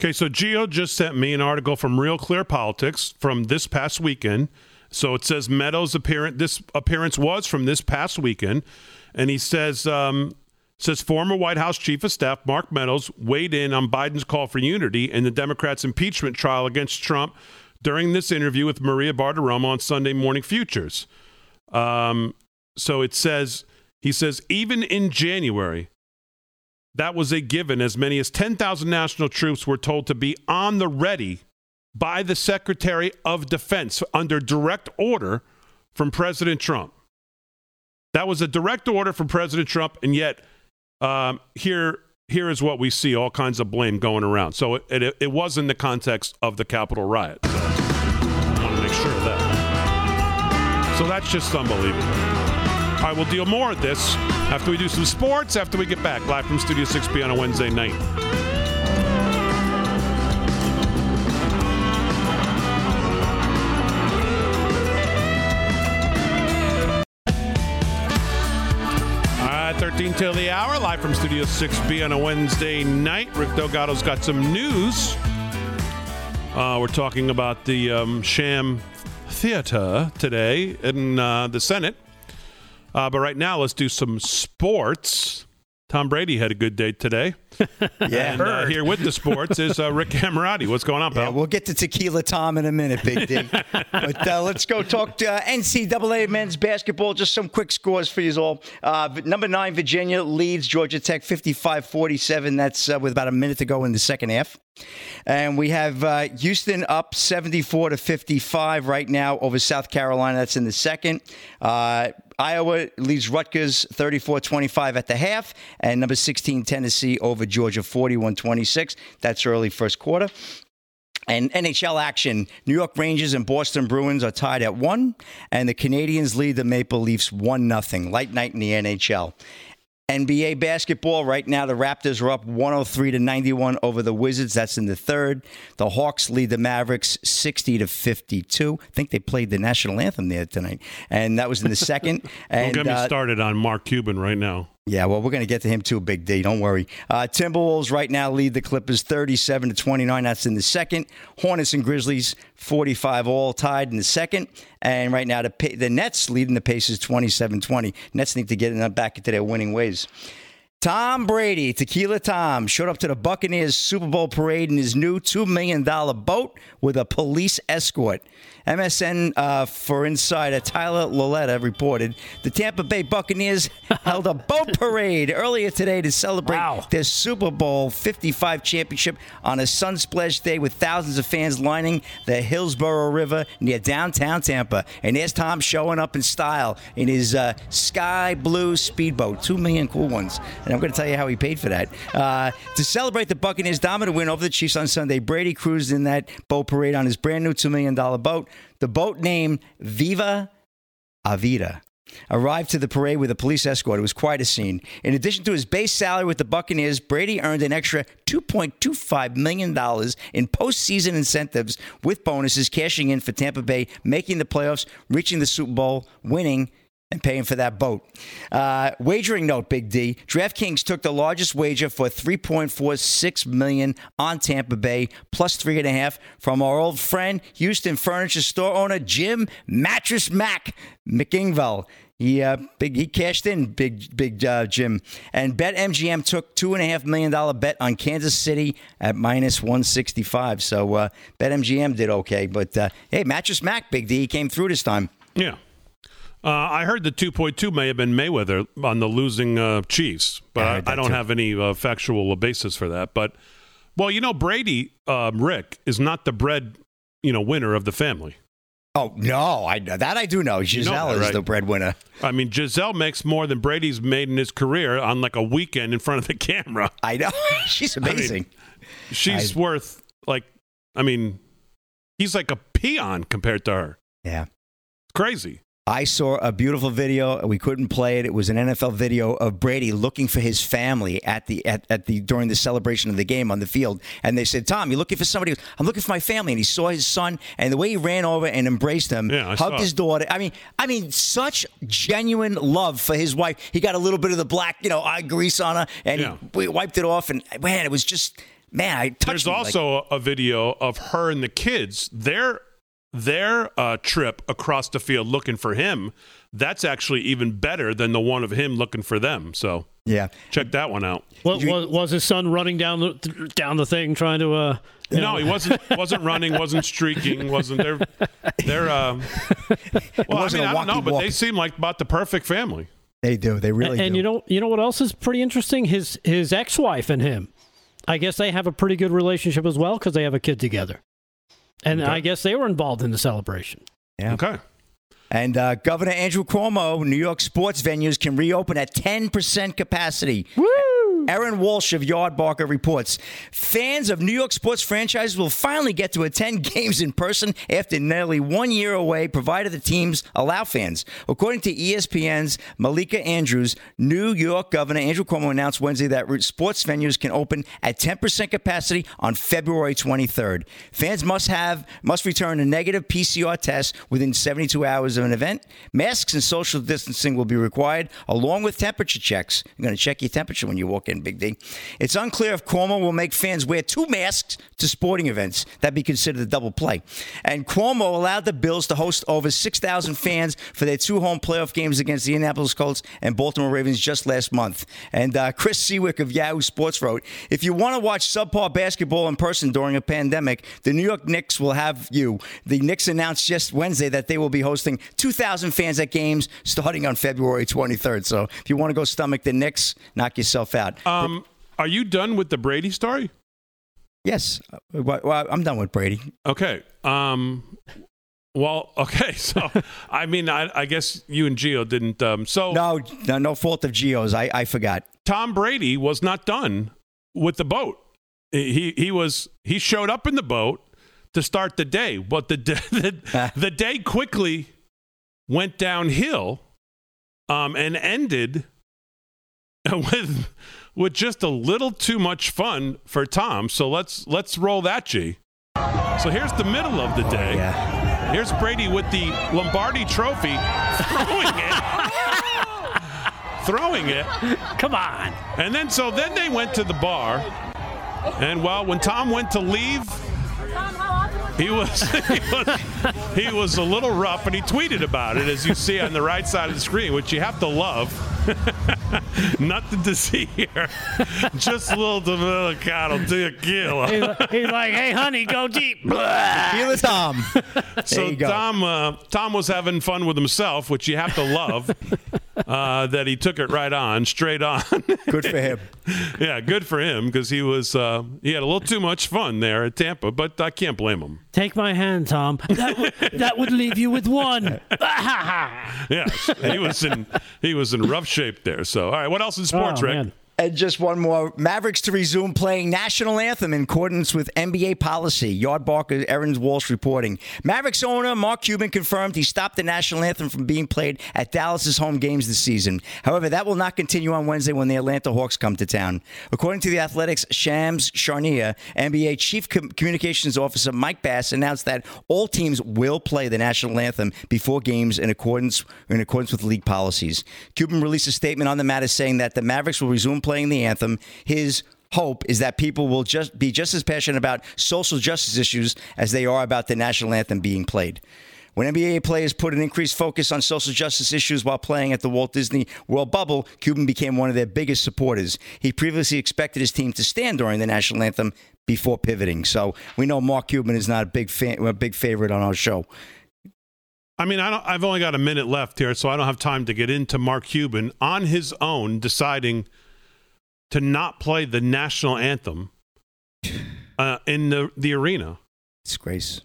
Okay, so Gio just sent me an article from Real Clear Politics from this past weekend. So it says Meadows' appearance, this appearance was from this past weekend. And he says, um, says former White House Chief of Staff Mark Meadows weighed in on Biden's call for unity in the Democrats' impeachment trial against Trump during this interview with Maria Bartiromo on Sunday Morning Futures. Um, so it says... He says, even in January, that was a given. As many as ten thousand national troops were told to be on the ready by the Secretary of Defense under direct order from President Trump. That was a direct order from President Trump, and yet um, here, here is what we see, all kinds of blame going around. So it, it, it was in the context of the Capitol riot. So I want to make sure of that. So that's just unbelievable. All right, we'll deal more of this after we do some sports, after we get back live from Studio six B on a Wednesday night. All right, thirteen till the hour, live from Studio six B on a Wednesday night. Rick Delgado's got some news. Uh, we're talking about the um, sham theater today in uh, the Senate. Uh, but right now, let's do some sports. Tom Brady had a good day today. yeah, and uh, here with the sports is uh, Rick Camerati. What's going on, pal? Yeah, we'll get to Tequila Tom in a minute, Big D. But uh, let's go talk to uh, N C A A men's basketball. Just some quick scores for you all. Uh, number nine, Virginia leads Georgia Tech fifty-five forty-seven. That's uh, with about a minute to go in the second half. And we have uh, Houston up seventy-four to fifty-five right now over South Carolina. That's in the second. Uh, Iowa leads Rutgers thirty-four twenty-five at the half. And number sixteen, Tennessee over Georgia forty-one twenty-six. That's early first quarter. And N H L action. New York Rangers and Boston Bruins are tied at one. And the Canadiens lead the Maple Leafs one nothing. Light night in the N H L. N B A basketball, right now the Raptors are up one oh three to ninety-one over the Wizards. That's in the third. The Hawks lead the Mavericks sixty to fifty-two. I think they played the national anthem there tonight. And that was in the second. And, don't get me uh, started on Mark Cuban right now. Yeah, well, we're going to get to him too, Big D. Don't worry. Uh, Timberwolves right now lead the Clippers thirty-seven to twenty-nine. That's in the second. Hornets and Grizzlies forty-five all, tied in the second. And right now the, the Nets leading the Pacers twenty-seven twenty. Nets need to get back into their winning ways. Tom Brady, Tequila Tom, showed up to the Buccaneers Super Bowl parade in his new two million dollars boat with a police escort. M S N uh, for Insider Tyler Loletta reported the Tampa Bay Buccaneers held a boat parade earlier today to celebrate wow. their Super Bowl fifty-five championship on a sun-splashed day with thousands of fans lining the Hillsborough River near downtown Tampa. And there's Tom showing up in style in his uh, sky blue speedboat. Two million cool ones. And I'm going to tell you how he paid for that. Uh, to celebrate the Buccaneers' dominant win over the Chiefs on Sunday, Brady cruised in that boat parade on his brand-new two million dollars boat. The boat, named Viva a Vida, arrived to the parade with a police escort. It was quite a scene. In addition to his base salary with the Buccaneers, Brady earned an extra two point two five million dollars in postseason incentives with bonuses, cashing in for Tampa Bay, making the playoffs, reaching the Super Bowl, winning, and paying for that boat. Uh, wagering note, Big D. DraftKings took the largest wager for three point four six million dollars on Tampa Bay, plus three point five from our old friend, Houston furniture store owner Jim Mattress Mac McIngvale. He uh, big he cashed in, big big uh, Jim. And BetMGM took two and a half million dollar bet on Kansas City at minus one sixty five. So uh, BetMGM did okay, but uh, hey, Mattress Mac, Big D, he came through this time. Yeah. Uh, I heard the two point two may have been Mayweather on the losing uh, Chiefs, but yeah, I, I don't too. have any uh, factual basis for that. But, well, you know, Brady, uh, Rick, is not the bread, you know, winner of the family. Oh, no, I that I do know. Gisele you know that, right? is the breadwinner. I mean, Gisele makes more than Brady's made in his career on like a weekend in front of the camera. I know. She's amazing. I mean, she's I... worth like, I mean, he's like a peon compared to her. Yeah. Crazy. I saw a beautiful video. We couldn't play it. It was an N F L video of Brady looking for his family at the at, at the during the celebration of the game on the field. And they said, "Tom, you're looking for somebody." "I'm looking for my family." And he saw his son, and the way he ran over and embraced him, yeah, hugged his daughter. I mean, I mean, such genuine love for his wife. He got a little bit of the black, you know, eye grease on her, and yeah. he wiped it off. And man, it was just man. I touched There's me, also like, a video of her and the kids. They're Their uh, trip across the field looking for him, that's actually even better than the one of him looking for them. So, yeah, check that one out. What, was, was his son running down the, th- down the thing trying to? Uh, no, know. he wasn't. Wasn't running. Wasn't streaking. Wasn't there? They're. Um, well, I mean, I don't know, but walk. They seem like about the perfect family. They do. They really. And, and do. you know, you know what else is pretty interesting? His his ex-wife and him. I guess they have a pretty good relationship as well because they have a kid together. And okay. I guess they were involved in the celebration. Yeah. Okay. And uh, Governor Andrew Cuomo, New York sports venues can reopen at ten percent capacity. Woo! Aaron Walsh of Yard Barker reports fans of New York sports franchises will finally get to attend games in person after nearly one year away, provided the teams allow fans. According to E S P N's Malika Andrews, New York Governor Andrew Cuomo announced Wednesday that sports venues can open at ten percent capacity on February twenty-third. Fans must have must return a negative P C R test within seventy-two hours of an event. Masks and social distancing will be required, along with temperature checks. You're going to check your temperature when you walk in. Big D. It's unclear if Cuomo will make fans wear two masks to sporting events. That'd be considered a double play. And Cuomo allowed the Bills to host over six thousand fans for their two home playoff games against the Indianapolis Colts and Baltimore Ravens just last month. And uh, Chris Seawick of Yahoo Sports wrote, "If you want to watch subpar basketball in person during a pandemic, the New York Knicks will have you." The Knicks announced just Wednesday that they will be hosting two thousand fans at games starting on February twenty-third. So if you want to go stomach the Knicks, knock yourself out. Um, are you done with the Brady story? Yes. Well, I'm done with Brady. Okay. Um, well, okay. So, I mean, I, I guess you and Gio didn't. Um, so no, no, no fault of Gio's. I, I forgot. Tom Brady was not done with the boat. He he was he showed up in the boat to start the day, but the the, the day quickly went downhill, um, and ended with. with just a little too much fun for Tom. So let's let's roll that, G. So here's the middle of the day. Oh, yeah. Here's Brady with the Lombardi Trophy, throwing it throwing it. Come on. And then so then they went to the bar. And well, when Tom went to leave, he was he was, he was a little rough, and he tweeted about it, as you see on the right side of the screen, which you have to love. Nothing to see here. Just a little delicado to a kill. He's like, hey, honey, go deep. Kill it, Tom. So Tom, uh, Tom was having fun with himself, which you have to love. Uh, that he took it right on, straight on. Good for him. Yeah, good for him, because he was uh, he had a little too much fun there at Tampa, but I can't blame him. Take my hand, Tom. That would, that would leave you with one. Yeah, he was in he was in rough shape there. So, all right, what else in sports, oh, Rick? Man. And just one more. Mavericks to resume playing national anthem in accordance with N B A policy. Yard Barker, Erin Walsh reporting. Mavericks owner Mark Cuban confirmed he stopped the national anthem from being played at Dallas's home games this season. However, that will not continue on Wednesday when the Atlanta Hawks come to town. According to The Athletic's Shams Charania, N B A Chief Com- Communications Officer Mike Bass announced that all teams will play the national anthem before games in accordance in accordance with league policies. Cuban released a statement on the matter saying that the Mavericks will resume playing playing the anthem. His hope is that people will just be just as passionate about social justice issues as they are about the national anthem being played. When N B A players put an increased focus on social justice issues while playing at the Walt Disney World bubble, Cuban became one of their biggest supporters. He previously expected his team to stand during the national anthem before pivoting. So we know Mark Cuban is not a big fan, a big favorite on our show. I mean, I don't, I've only got a minute left here, so I don't have time to get into Mark Cuban on his own deciding to not play the national anthem uh, in the, the arena. Disgrace.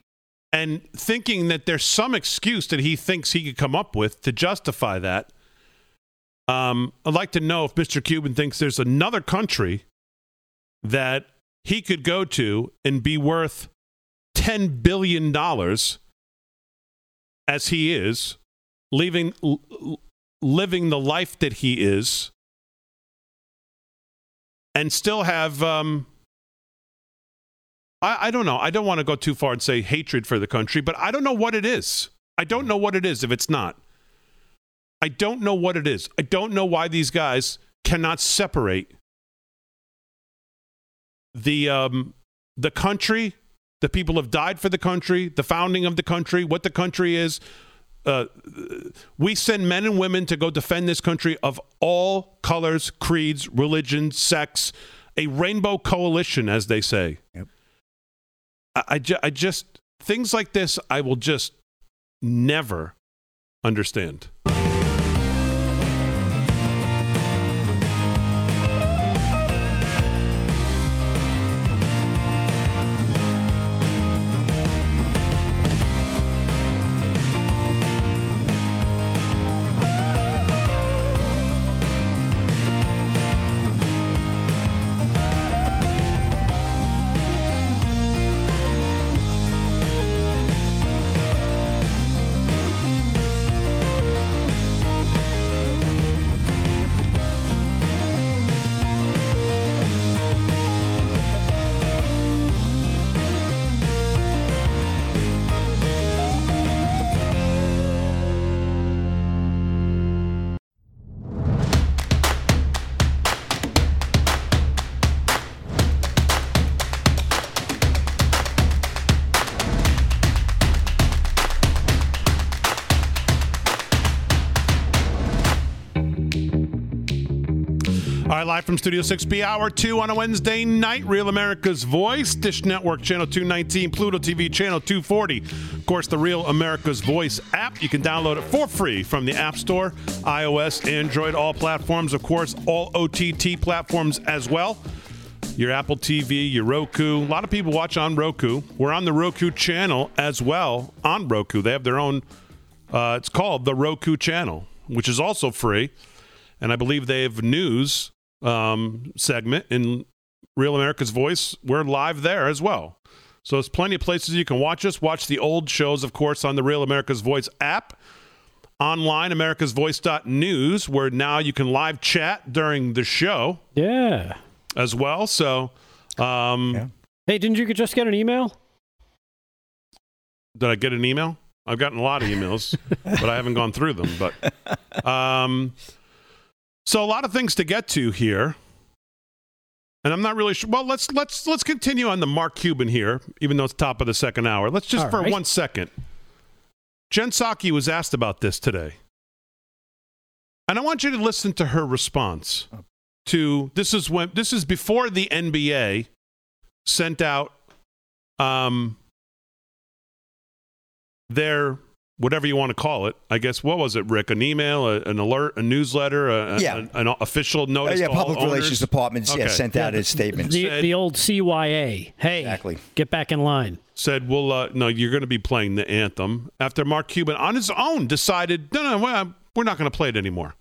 And thinking that there's some excuse that he thinks he could come up with to justify that. Um, I'd like to know if Mister Cuban thinks there's another country that he could go to and be worth ten billion dollars as he is, leaving, l- living the life that he is, and still have, um, I, I don't know. I don't want to go too far and say hatred for the country, but I don't know what it is. I don't know what it is if it's not. I don't know what it is. I don't know why these guys cannot separate the um, the country, the people who have died for the country, the founding of the country, what the country is. Uh, we send men and women to go defend this country of all colors, creeds, religion, sex, a rainbow coalition, as they say. Yep. I, I, ju- I just, things like this, I will just never understand. Live from Studio six B, Hour two on a Wednesday night. Real America's Voice, Dish Network, Channel two nineteen, Pluto T V, Channel two forty. Of course, the Real America's Voice app. You can download it for free from the App Store, iOS, Android, all platforms. Of course, all O T T platforms as well. Your Apple T V, your Roku. A lot of people watch on Roku. We're on the Roku channel as well on Roku. They have their own, uh, it's called the Roku channel, which is also free. And I believe they have news Um, segment in Real America's Voice. We're live there as well. So there's plenty of places you can watch us. Watch the old shows, of course, on the Real America's Voice app. Online, americas voice dot news, where now you can live chat during the show. Yeah. As well. So, um, yeah. Hey, didn't you just get an email? Did I get an email? I've gotten a lot of emails, but I haven't gone through them. But, um, So a lot of things to get to here. And I'm not really sure. Well, let's let's let's continue on the Mark Cuban here, even though it's top of the second hour. Let's just All for right. one second. Jen Psaki was asked about this today. And I want you to listen to her response to this is when this is before the N B A sent out um their whatever you want to call it. I guess, what was it, Rick? An email, a, an alert, a newsletter, a, yeah. an, an official notice? Uh, yeah, to public all relations owners. Department okay. yeah, sent yeah, out his statement. The, said, the old C Y A. Hey, exactly. Get back in line. Said, well, uh, no, you're going to be playing the anthem. After Mark Cuban, on his own, decided, no, no, well, we're not going to play it anymore.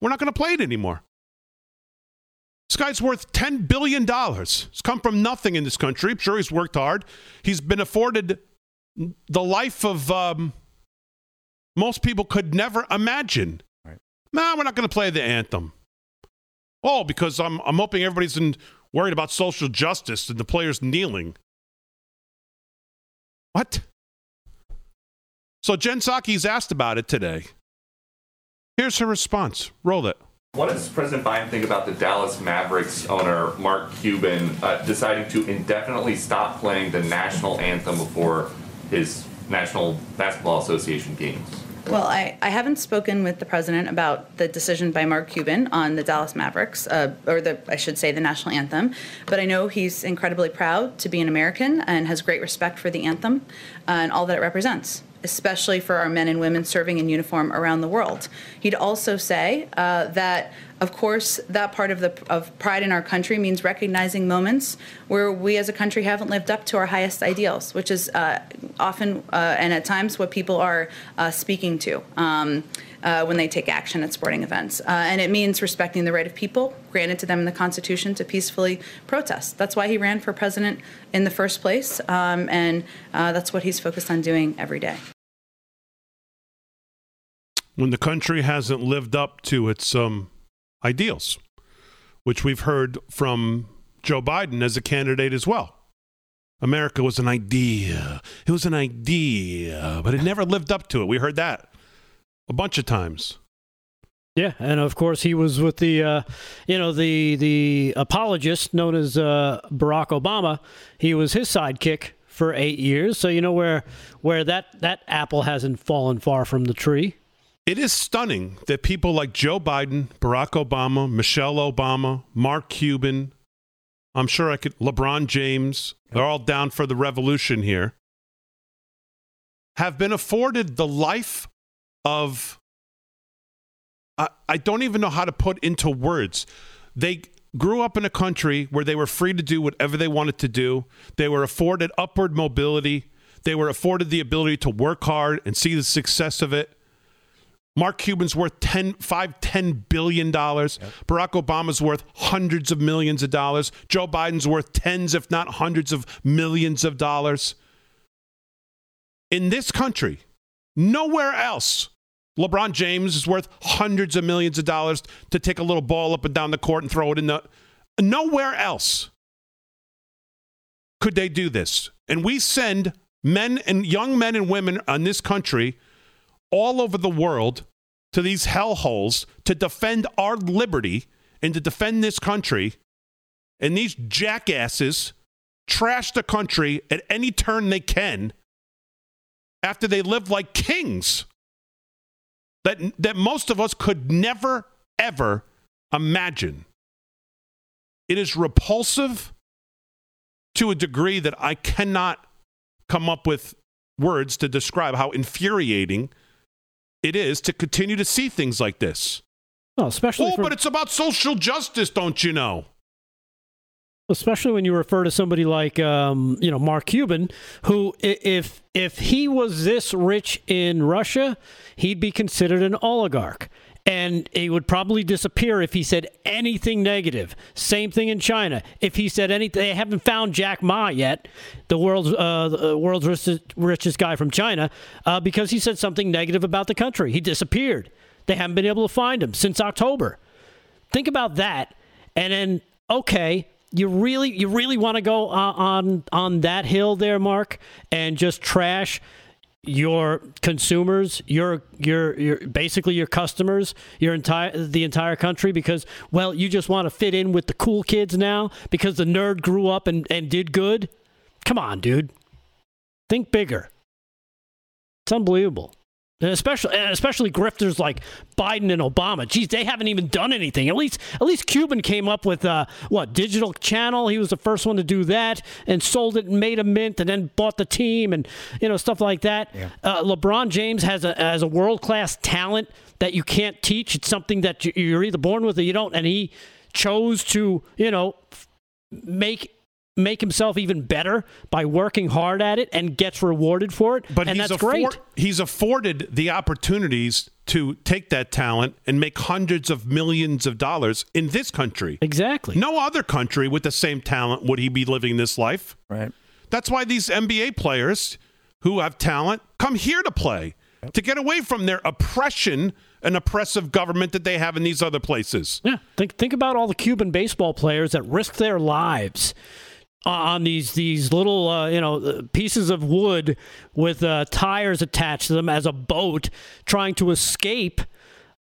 We're not going to play it anymore. This guy's worth ten billion dollars. He's come from nothing in this country. I'm sure he's worked hard. He's been afforded the life of... Um, most people could never imagine. Right. Nah, we're not going to play the anthem. Oh, because I'm I'm hoping everybody's in, worried about social justice and the players kneeling. What? So Jen Psaki's asked about it today. Here's her response. Roll it. What does President Biden think about the Dallas Mavericks owner, Mark Cuban, uh, deciding to indefinitely stop playing the national anthem before his National Basketball Association games? Well, I, I haven't spoken with the president about the decision by Mark Cuban on the Dallas Mavericks, uh, or the I should say the national anthem, but I know he's incredibly proud to be an American and has great respect for the anthem and all that it represents, especially for our men and women serving in uniform around the world. He'd also say uh, that, of course, that part of the of pride in our country means recognizing moments where we as a country haven't lived up to our highest ideals, which is uh, often uh, and at times what people are uh, speaking to um, uh, when they take action at sporting events. Uh, and it means respecting the right of people granted to them in the Constitution to peacefully protest. That's why he ran for president in the first place, um, and uh, that's what he's focused on doing every day. When the country hasn't lived up to its... Um ideals, which we've heard from Joe Biden as a candidate as well. America was an idea. It was an idea, but it never lived up to it. We heard that a bunch of times. Yeah, and of course he was with the, uh, you know, the the apologist known as uh, Barack Obama. He was his sidekick for eight years. So you know where where that that apple hasn't fallen far from the tree. It is stunning that people like Joe Biden, Barack Obama, Michelle Obama, Mark Cuban, I'm sure I could, LeBron James, they're all down for the revolution here, have been afforded the life of, I, I don't even know how to put into words. They grew up in a country where they were free to do whatever they wanted to do. They were afforded upward mobility. They were afforded the ability to work hard and see the success of it. Mark Cuban's worth ten, five, ten billion dollars. Yep. Barack Obama's worth hundreds of millions of dollars. Joe Biden's worth tens, if not hundreds of millions of dollars. In this country, nowhere else, LeBron James is worth hundreds of millions of dollars to take a little ball up and down the court and throw it in the... Nowhere else could they do this. And we send men and young men and women in this country... all over the world to these hellholes to defend our liberty and to defend this country. And these jackasses trash the country at any turn they can after they live like kings that, that most of us could never, ever imagine. It is repulsive to a degree that I cannot come up with words to describe how infuriating it is to continue to see things like this. Oh, especially oh for, but it's about social justice, don't you know? Especially when you refer to somebody like, um, you know, Mark Cuban, who if if he was this rich in Russia, he'd be considered an oligarch. And he would probably disappear if he said anything negative. Same thing in China. If he said anything, they haven't found Jack Ma yet, the world's uh, the world's richest, richest guy from China, uh, because he said something negative about the country. He disappeared. They haven't been able to find him since October. Think about that. And then, okay, you really you really want to go on on that hill there, Mark, and just trash your consumers, your your your basically your customers, your entire the entire country, because, well, you just want to fit in with the cool kids now because the nerd grew up and, and did good? Come on, dude. Think bigger. It's unbelievable. And especially, and especially grifters like Biden and Obama. Geez, they haven't even done anything. At least, at least Cuban came up with uh, what digital channel. He was the first one to do that and sold it and made a mint and then bought the team and you know stuff like that. Yeah. Uh, LeBron James has a has a world class talent that you can't teach. It's something that you're either born with or you don't. And he chose to you know make. make himself even better by working hard at it and gets rewarded for it. But and he's that's affor- great. He's afforded the opportunities to take that talent and make hundreds of millions of dollars in this country. Exactly. No other country with the same talent would he be living this life. Right. That's why these N B A players who have talent come here to play, yep. to get away from their oppression and oppressive government that they have in these other places. Yeah. Think, think about all the Cuban baseball players that risk their lives on these these little uh, you know pieces of wood with uh, tires attached to them as a boat, trying to escape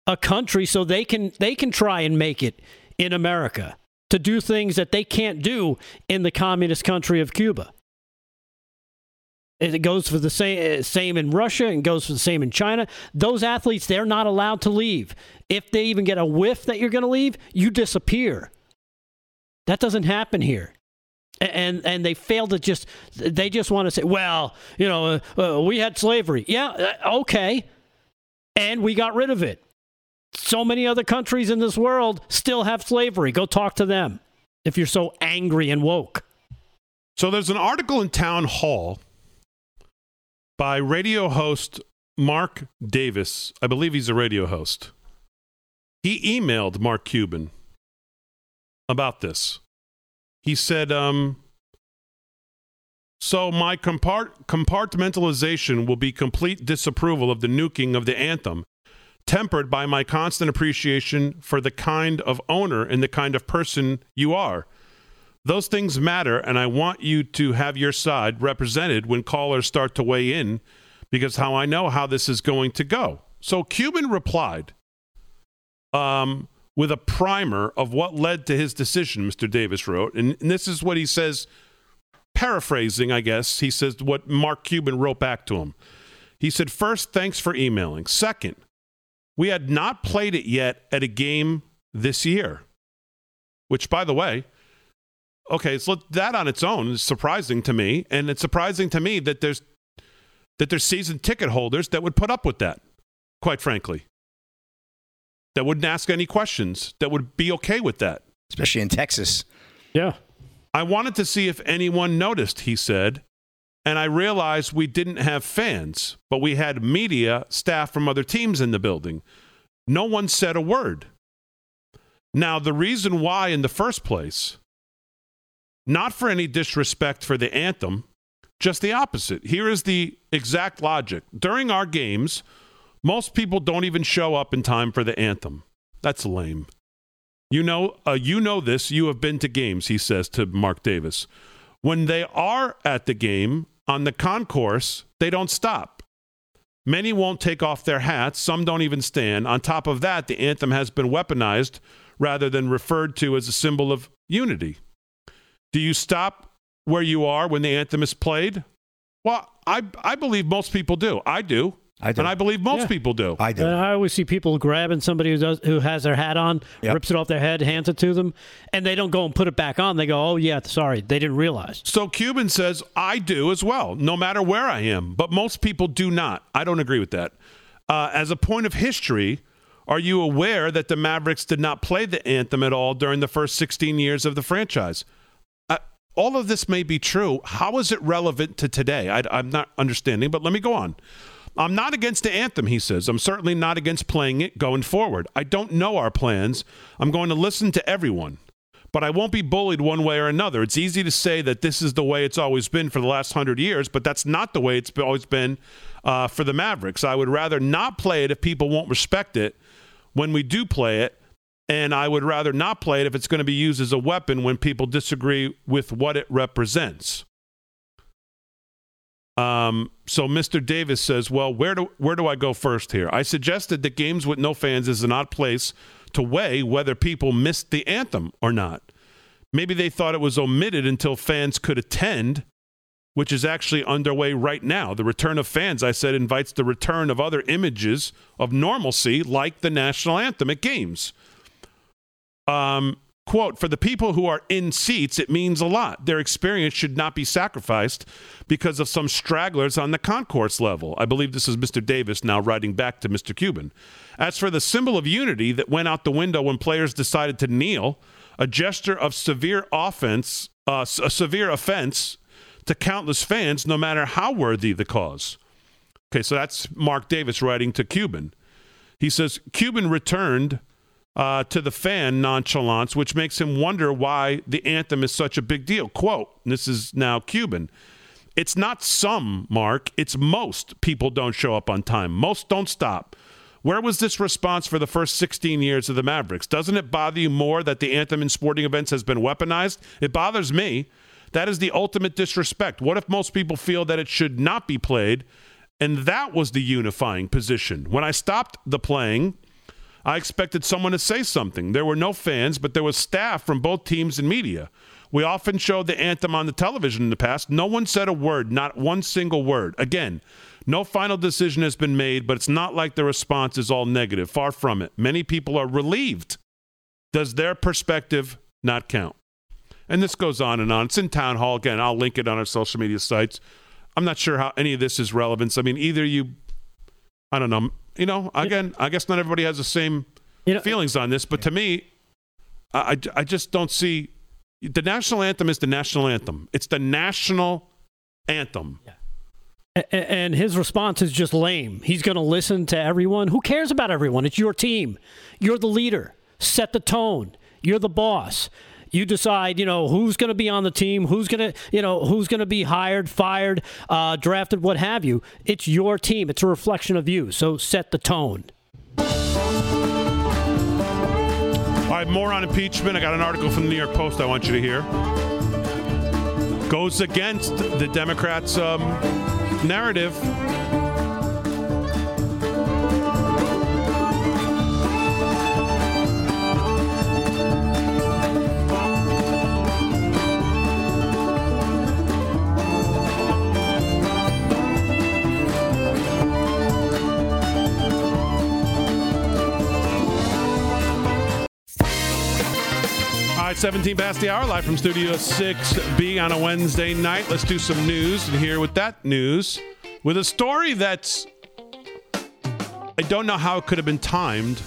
a country so they can they can try and make it in America, to do things that they can't do in the communist country of Cuba. It goes for the same same in Russia and goes for the same in China. Those athletes, they're not allowed to leave. If they even get a whiff that you're going to leave, you disappear. That doesn't happen here. And and they fail to just, they just want to say, well, you know, uh, uh, we had slavery. Yeah, uh, okay. And we got rid of it. So many other countries in this world still have slavery. Go talk to them if you're so angry and woke. So there's an article in Town Hall by radio host Mark Davis. I believe he's a radio host. He emailed Mark Cuban about this. He said, um, so my compart- compartmentalization will be complete disapproval of the nuking of the anthem, tempered by my constant appreciation for the kind of owner and the kind of person you are. Those things matter, and I want you to have your side represented when callers start to weigh in, because how I know how this is going to go. So Cuban replied, um... with a primer of what led to his decision, Mister Davis wrote. And, and this is what he says, paraphrasing, I guess. He says what Mark Cuban wrote back to him. He said, first, thanks for emailing. Second, we had not played it yet at a game this year. Which, by the way, okay, so that on its own is surprising to me. And it's surprising to me that there's, that there's season ticket holders that would put up with that, quite frankly. That wouldn't ask any questions, that would be okay with that. Especially in Texas. Yeah. I wanted to see if anyone noticed, he said, and I realized we didn't have fans, but we had media staff from other teams in the building. No one said a word. Now, the reason why in the first place, not for any disrespect for the anthem, just the opposite. Here is the exact logic. During our games, most people don't even show up in time for the anthem. That's lame. You know, uh, you know this. You have been to games, he says to Mark Davis. When they are at the game, on the concourse, they don't stop. Many won't take off their hats. Some don't even stand. On top of that, the anthem has been weaponized rather than referred to as a symbol of unity. Do you stop where you are when the anthem is played? Well, I, I believe most people do. I do. I do. And I believe most yeah. people do. I do. And I always see people grabbing somebody who does, who has their hat on, yep. rips it off their head, hands it to them, and they don't go and put it back on. They go, oh, yeah, sorry, they didn't realize. So Cuban says, I do as well, no matter where I am. But most people do not. I don't agree with that. Uh, as a point of history, are you aware that the Mavericks did not play the anthem at all during the first sixteen years of the franchise? Uh, all of this may be true. How is it relevant to today? I, I'm not understanding, but let me go on. I'm not against the anthem, he says. I'm certainly not against playing it going forward. I don't know our plans. I'm going to listen to everyone. But I won't be bullied one way or another. It's easy to say that this is the way it's always been for the last hundred years, but that's not the way it's always been uh, for the Mavericks. I would rather not play it if people won't respect it when we do play it, and I would rather not play it if it's going to be used as a weapon when people disagree with what it represents. Um, so Mister Davis says, well, where do where do I go first here? I suggested that games with no fans is an odd place to weigh whether people missed the anthem or not. Maybe they thought it was omitted until fans could attend, which is actually underway right now. The return of fans, I said, invites the return of other images of normalcy, like the national anthem at games. Um, quote, for the people who are in seats, it means a lot. Their experience should not be sacrificed because of some stragglers on the concourse level. I believe this is Mister Davis now writing back to Mister Cuban. As for the symbol of unity that went out the window when players decided to kneel, a gesture of severe offense, uh, a severe offense to countless fans, no matter how worthy the cause. Okay, so that's Mark Davis writing to Cuban. He says, Cuban returned uh, to the fan nonchalance, which makes him wonder why the anthem is such a big deal. Quote, this is now Cuban. It's not some, Mark, it's most people don't show up on time. Most don't stop. Where was this response for the first sixteen years of the Mavericks? Doesn't it bother you more that the anthem in sporting events has been weaponized? It bothers me. That is the ultimate disrespect. What if most people feel that it should not be played? And that was the unifying position. When I stopped the playing, I expected someone to say something. There were no fans, but there was staff from both teams and media. We often showed the anthem on the television in the past. No one said a word, not one single word. Again, no final decision has been made, but it's not like the response is all negative. Far from it. Many people are relieved. Does their perspective not count? And this goes on and on. It's in Town Hall. Again, I'll link it on our social media sites. I'm not sure how any of this is relevant. I mean, either you, I don't know. You know, again, I guess not everybody has the same you know, feelings on this. But to me, I, I just don't see. The national anthem is the national anthem. It's the national anthem. Yeah. And his response is just lame. He's going to listen to everyone. Who cares about everyone? It's your team. You're the leader. Set the tone. You're the boss. You decide, you know, who's going to be on the team, who's going to, you know, who's going to be hired, fired, uh, drafted, what have you. It's your team. It's a reflection of you. So set the tone. All right, more on impeachment. I got an article from the New York Post I want you to hear. Goes against the Democrats' Um, narrative. All right, seventeen past the hour, live from Studio six B on a Wednesday night. Let's do some news, and here with that news, with a story that's, I don't know how it could have been timed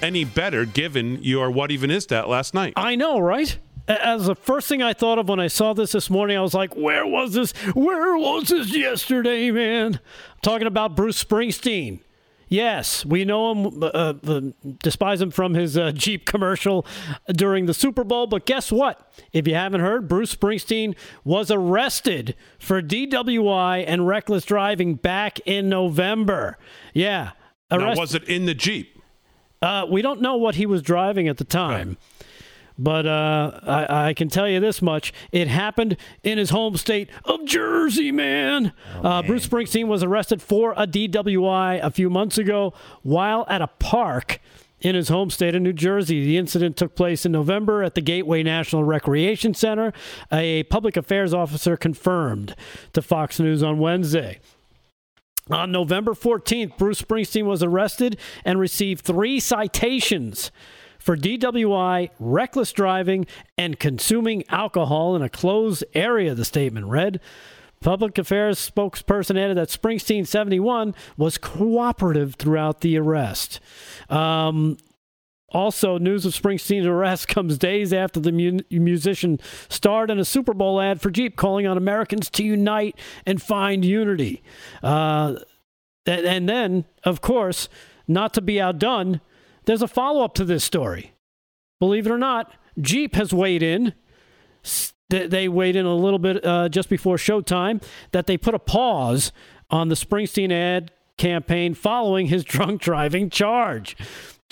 any better, given your what even is that last night. I know, right? As the first thing I thought of when I saw this this morning, I was like, where was this? Where was this yesterday, man? I'm talking about Bruce Springsteen. Yes, we know him, uh, uh, despise him from his uh, Jeep commercial during the Super Bowl. But guess what? If you haven't heard, Bruce Springsteen was arrested for D W I and reckless driving back in November. Yeah. Now, was it in the Jeep? Uh, we don't know what he was driving at the time. Right. But uh, I, I can tell you this much. It happened in his home state of Jersey, man. Oh, uh, man. Bruce Springsteen was arrested for a D W I a few months ago while at a park in his home state of New Jersey. The incident took place in November at the Gateway National Recreation Center. A public affairs officer confirmed to Fox News on Wednesday. On November fourteenth, Bruce Springsteen was arrested and received three citations for D W I, reckless driving, and consuming alcohol in a closed area, the statement read. Public affairs spokesperson added that Springsteen, seventy-one, was cooperative throughout the arrest. Um, also, news of Springsteen's arrest comes days after the mu- musician starred in a Super Bowl ad for Jeep, calling on Americans to unite and find unity. Uh, and, and then, of course, not to be outdone, there's a follow-up to this story. Believe it or not, Jeep has weighed in. They weighed in a little bit uh, just before showtime that they put a pause on the Springsteen ad campaign following his drunk driving charge.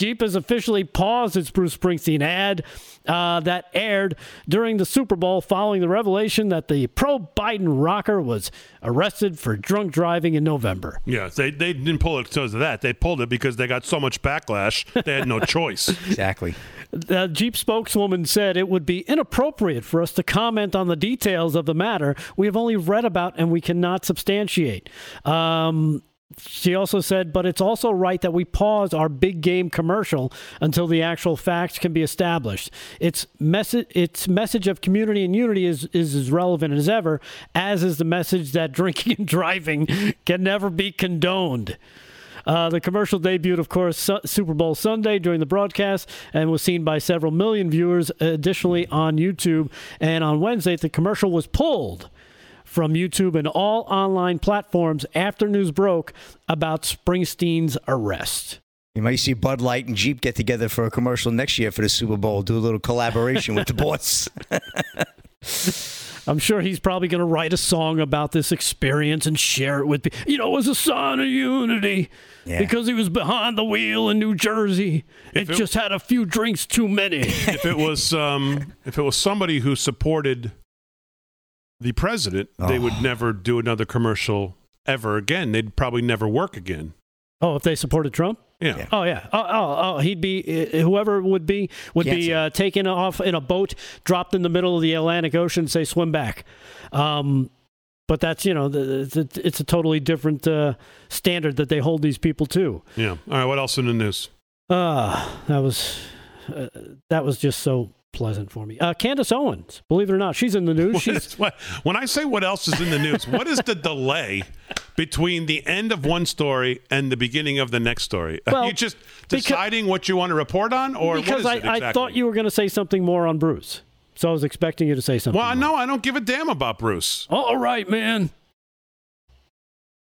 Jeep has officially paused its Bruce Springsteen ad uh, that aired during the Super Bowl following the revelation that the pro-Biden rocker was arrested for drunk driving in November. Yeah, they, they didn't pull it because of that. They pulled it because they got so much backlash, they had no choice. Exactly. The Jeep spokeswoman said it would be inappropriate for us to comment on the details of the matter we have only read about and we cannot substantiate. Um... She also said, but it's also right that we pause our big game commercial until the actual facts can be established. Its message, its message of community and unity is, is as relevant as ever, as is the message that drinking and driving can never be condoned. Uh, the commercial debuted, of course, Su- Super Bowl Sunday during the broadcast and was seen by several million viewers, additionally on YouTube. And on Wednesday, the commercial was pulled from YouTube and all online platforms after news broke about Springsteen's arrest. You might see Bud Light and Jeep get together for a commercial next year for the Super Bowl, do a little collaboration with the boss. I'm sure he's probably going to write a song about this experience and share it with people. You know, it was a sign of unity yeah. because he was behind the wheel in New Jersey. It, it just had a few drinks too many. If it was, um, if it was somebody who supported the president, they oh. would never do another commercial ever again. They'd probably never work again. Oh, if they supported Trump? Yeah. yeah. Oh, yeah. Oh, oh, oh, he'd be, whoever would be, would Can't be uh, taken off in a boat, dropped in the middle of the Atlantic Ocean, say, swim back. Um, but that's, you know, it's a totally different uh, standard that they hold these people to. Yeah. All right, what else in the news? Uh, that was, uh, that was just so pleasant for me. Uh, Candace Owens, believe it or not, she's in the news. What she's, is, what, when I say what else is in the news, what is the delay between the end of one story and the beginning of the next story? Well, are you just deciding because, what you want to report on? Or because what is I, it exactly? I thought you were going to say something more on Bruce. So I was expecting you to say something. Well, more. No, I don't give a damn about Bruce. Oh, all right, man.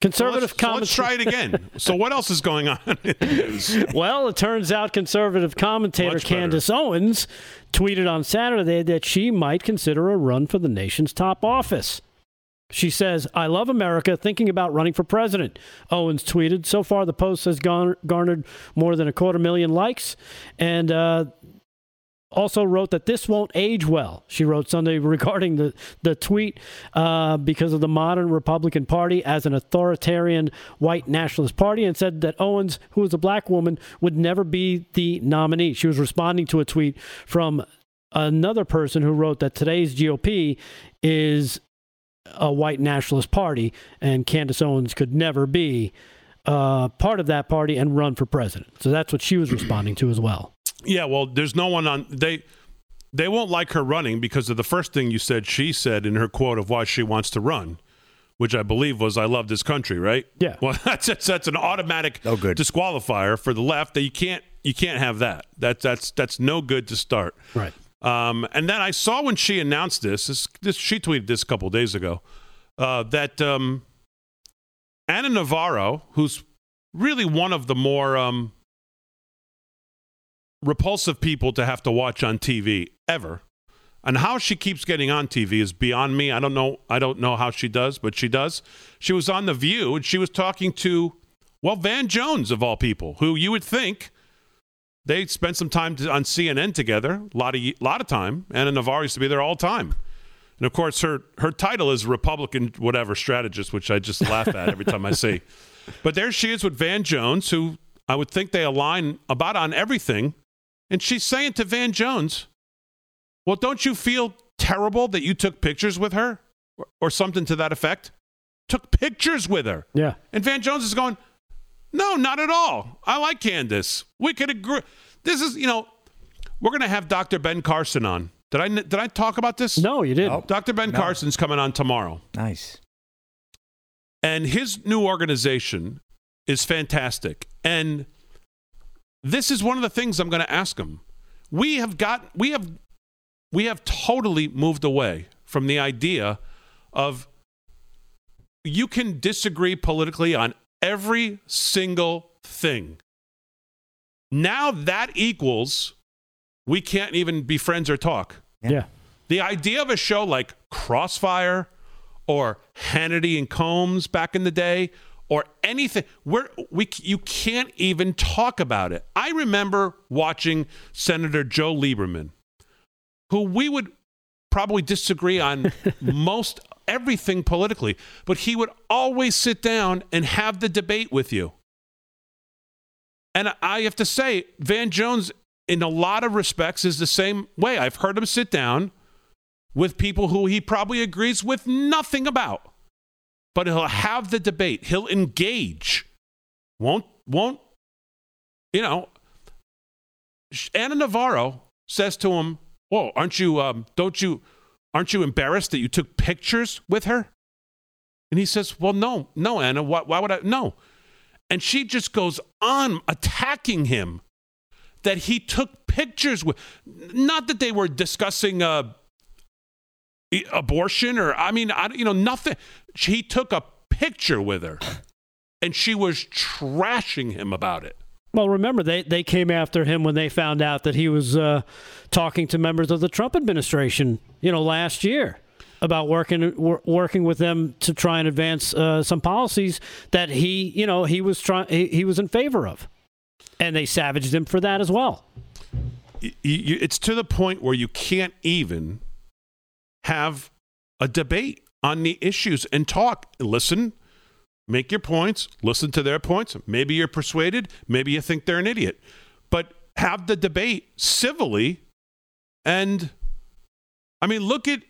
Conservative so let's, comments- so let's try it again. So what else is going on? Well, it turns out conservative commentator Candace Owens tweeted on Saturday that she might consider a run for the nation's top office. She says, "I love America, thinking about running for president," Owens tweeted. So far, the post has garnered more than a quarter million likes, and uh, also wrote that this won't age well. She wrote Sunday regarding the, the tweet uh, because of the modern Republican Party as an authoritarian white nationalist party, and said that Owens, who is a black woman, would never be the nominee. She was responding to a tweet from another person who wrote that today's G O P is a white nationalist party and Candace Owens could never be uh, part of that party and run for president. So that's what she was responding to as well. Yeah, well, there's no one on they they won't like her running because of the first thing you said she said in her quote of why she wants to run, which I believe was I love this country, right? Yeah. Well, that's that's, that's an automatic no good. disqualifier for the left that you can't you can't have that. That that's that's no good to start. Right. Um, and then I saw when she announced this, this, this she tweeted this a couple of days ago, uh, that um, Anna Navarro, who's really one of the more um, repulsive people to have to watch on T V ever, and how she keeps getting on T V is beyond me. I don't know. I don't know how she does, but she does. She was on The View and she was talking to, well, Van Jones of all people, who you would think they spent some time to, on C N N together, a lot of lot of time. Anna Navarro used to be there all the time, and of course her her title is Republican whatever strategist, which I just laugh at every time I see. But there she is with Van Jones, who I would think they align about on everything. And she's saying to Van Jones, well, don't you feel terrible that you took pictures with her? Or, or something to that effect. Took pictures with her. Yeah. And Van Jones is going, no, not at all. I like Candace. We could agree. This is, you know, we're going to have Doctor Ben Carson on. Did I, did I talk about this? No, you didn't. Nope. Doctor Ben no. Carson's coming on tomorrow. Nice. And his new organization is fantastic. And this is one of the things I'm going to ask him. We have got, we have, we have totally moved away from the idea of you can disagree politically on every single thing. Now that equals we can't even be friends or talk. Yeah. The idea of a show like Crossfire or Hannity and Combs back in the day, or anything. We're, we you can't even talk about it. I remember watching Senator Joe Lieberman, who we would probably disagree on most everything politically, but he would always sit down and have the debate with you. And I have to say, Van Jones, in a lot of respects, is the same way. I've heard him sit down with people who he probably agrees with nothing about. But he'll have the debate. He'll engage. Won't, won't, you know, Anna Navarro says to him, whoa, aren't you, um, don't you, aren't you embarrassed that you took pictures with her? And he says, well, no, no, Anna, why, why would I, no. And she just goes on attacking him that he took pictures with, not that they were discussing, uh, abortion or, I mean, I, you know, nothing. He took a picture with her and she was trashing him about it. Well, remember, they, they came after him when they found out that he was uh, talking to members of the Trump administration, you know, last year about working wor- working with them to try and advance uh, some policies that he, you know, he was trying he, he was in favor of. And they savaged him for that as well. It's to the point where you can't even have a debate on the issues and talk. Listen, make your points, listen to their points. Maybe you're persuaded, maybe you think they're an idiot, but have the debate civilly. And I mean, look at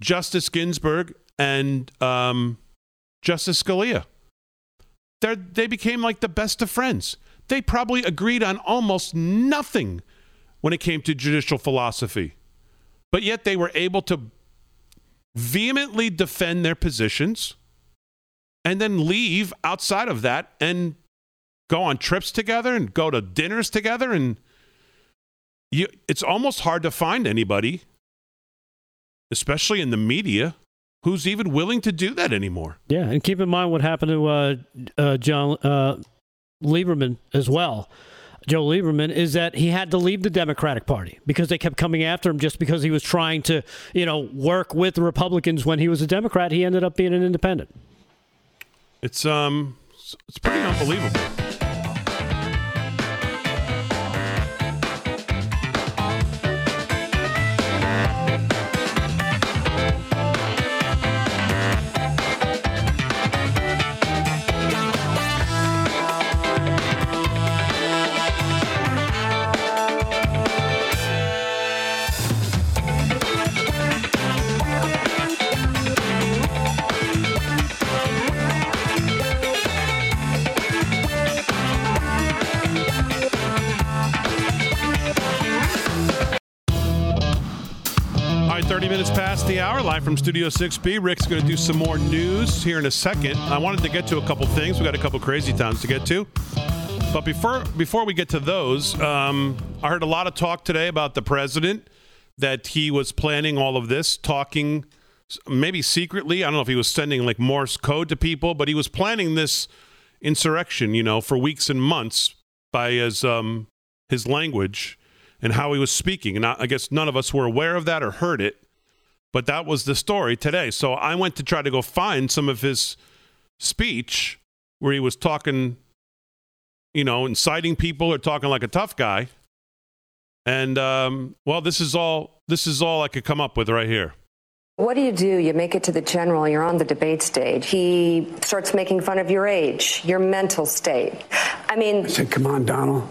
Justice Ginsburg and um, Justice Scalia. They're, they became like the best of friends. They probably agreed on almost nothing when it came to judicial philosophy, but yet they were able to vehemently defend their positions and then leave outside of that and go on trips together and go to dinners together. And you, it's almost hard to find anybody, especially in the media, who's even willing to do that anymore. Yeah, and keep in mind what happened to uh, uh, John uh, Lieberman as well. Joe Lieberman, is that he had to leave the Democratic Party because they kept coming after him just because he was trying to, you know, work with Republicans when he was a Democrat. He ended up being an independent. It's um, it's pretty unbelievable. The hour live from Studio six B. Rick's going to do some more news here in a second. I wanted to get to a couple things. We got a couple crazy towns to get to, but before before we get to those, um, I heard a lot of talk today about the president, that he was planning all of this, talking maybe secretly. I don't know if he was sending like Morse code to people, but he was planning this insurrection, you know, for weeks and months by his um, his language and how he was speaking. And I, I guess none of us were aware of that or heard it. But that was the story today. So I went to try to go find some of his speech where he was talking, you know, inciting people or talking like a tough guy. And, um, well, this is all this is all I could come up with right here. What do you do? You make it to the general. You're on the debate stage. He starts making fun of your age, your mental state. I mean, I said, come on, Donald.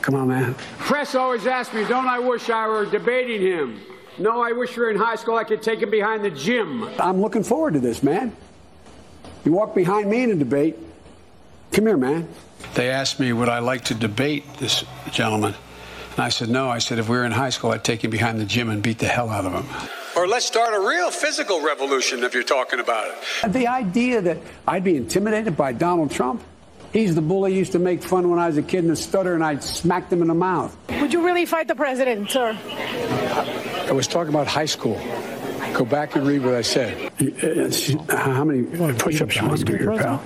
Come on, man. Press always asks me, don't I wish I were debating him? No, I wish we were in high school. I could take him behind the gym. I'm looking forward to this, man. You walk behind me in a debate. Come here, man. They asked me, would I like to debate this gentleman? And I said, no. I said, if we were in high school, I'd take him behind the gym and beat the hell out of him. Or let's start a real physical revolution if you're talking about it. The idea that I'd be intimidated by Donald Trump. He's the bully who used to make fun when I was a kid in a stutter, and I smacked him in the mouth. Would you really fight the president, sir? I was talking about high school. Go back and read what I said. It's, how many push-ups you want to do here, pal?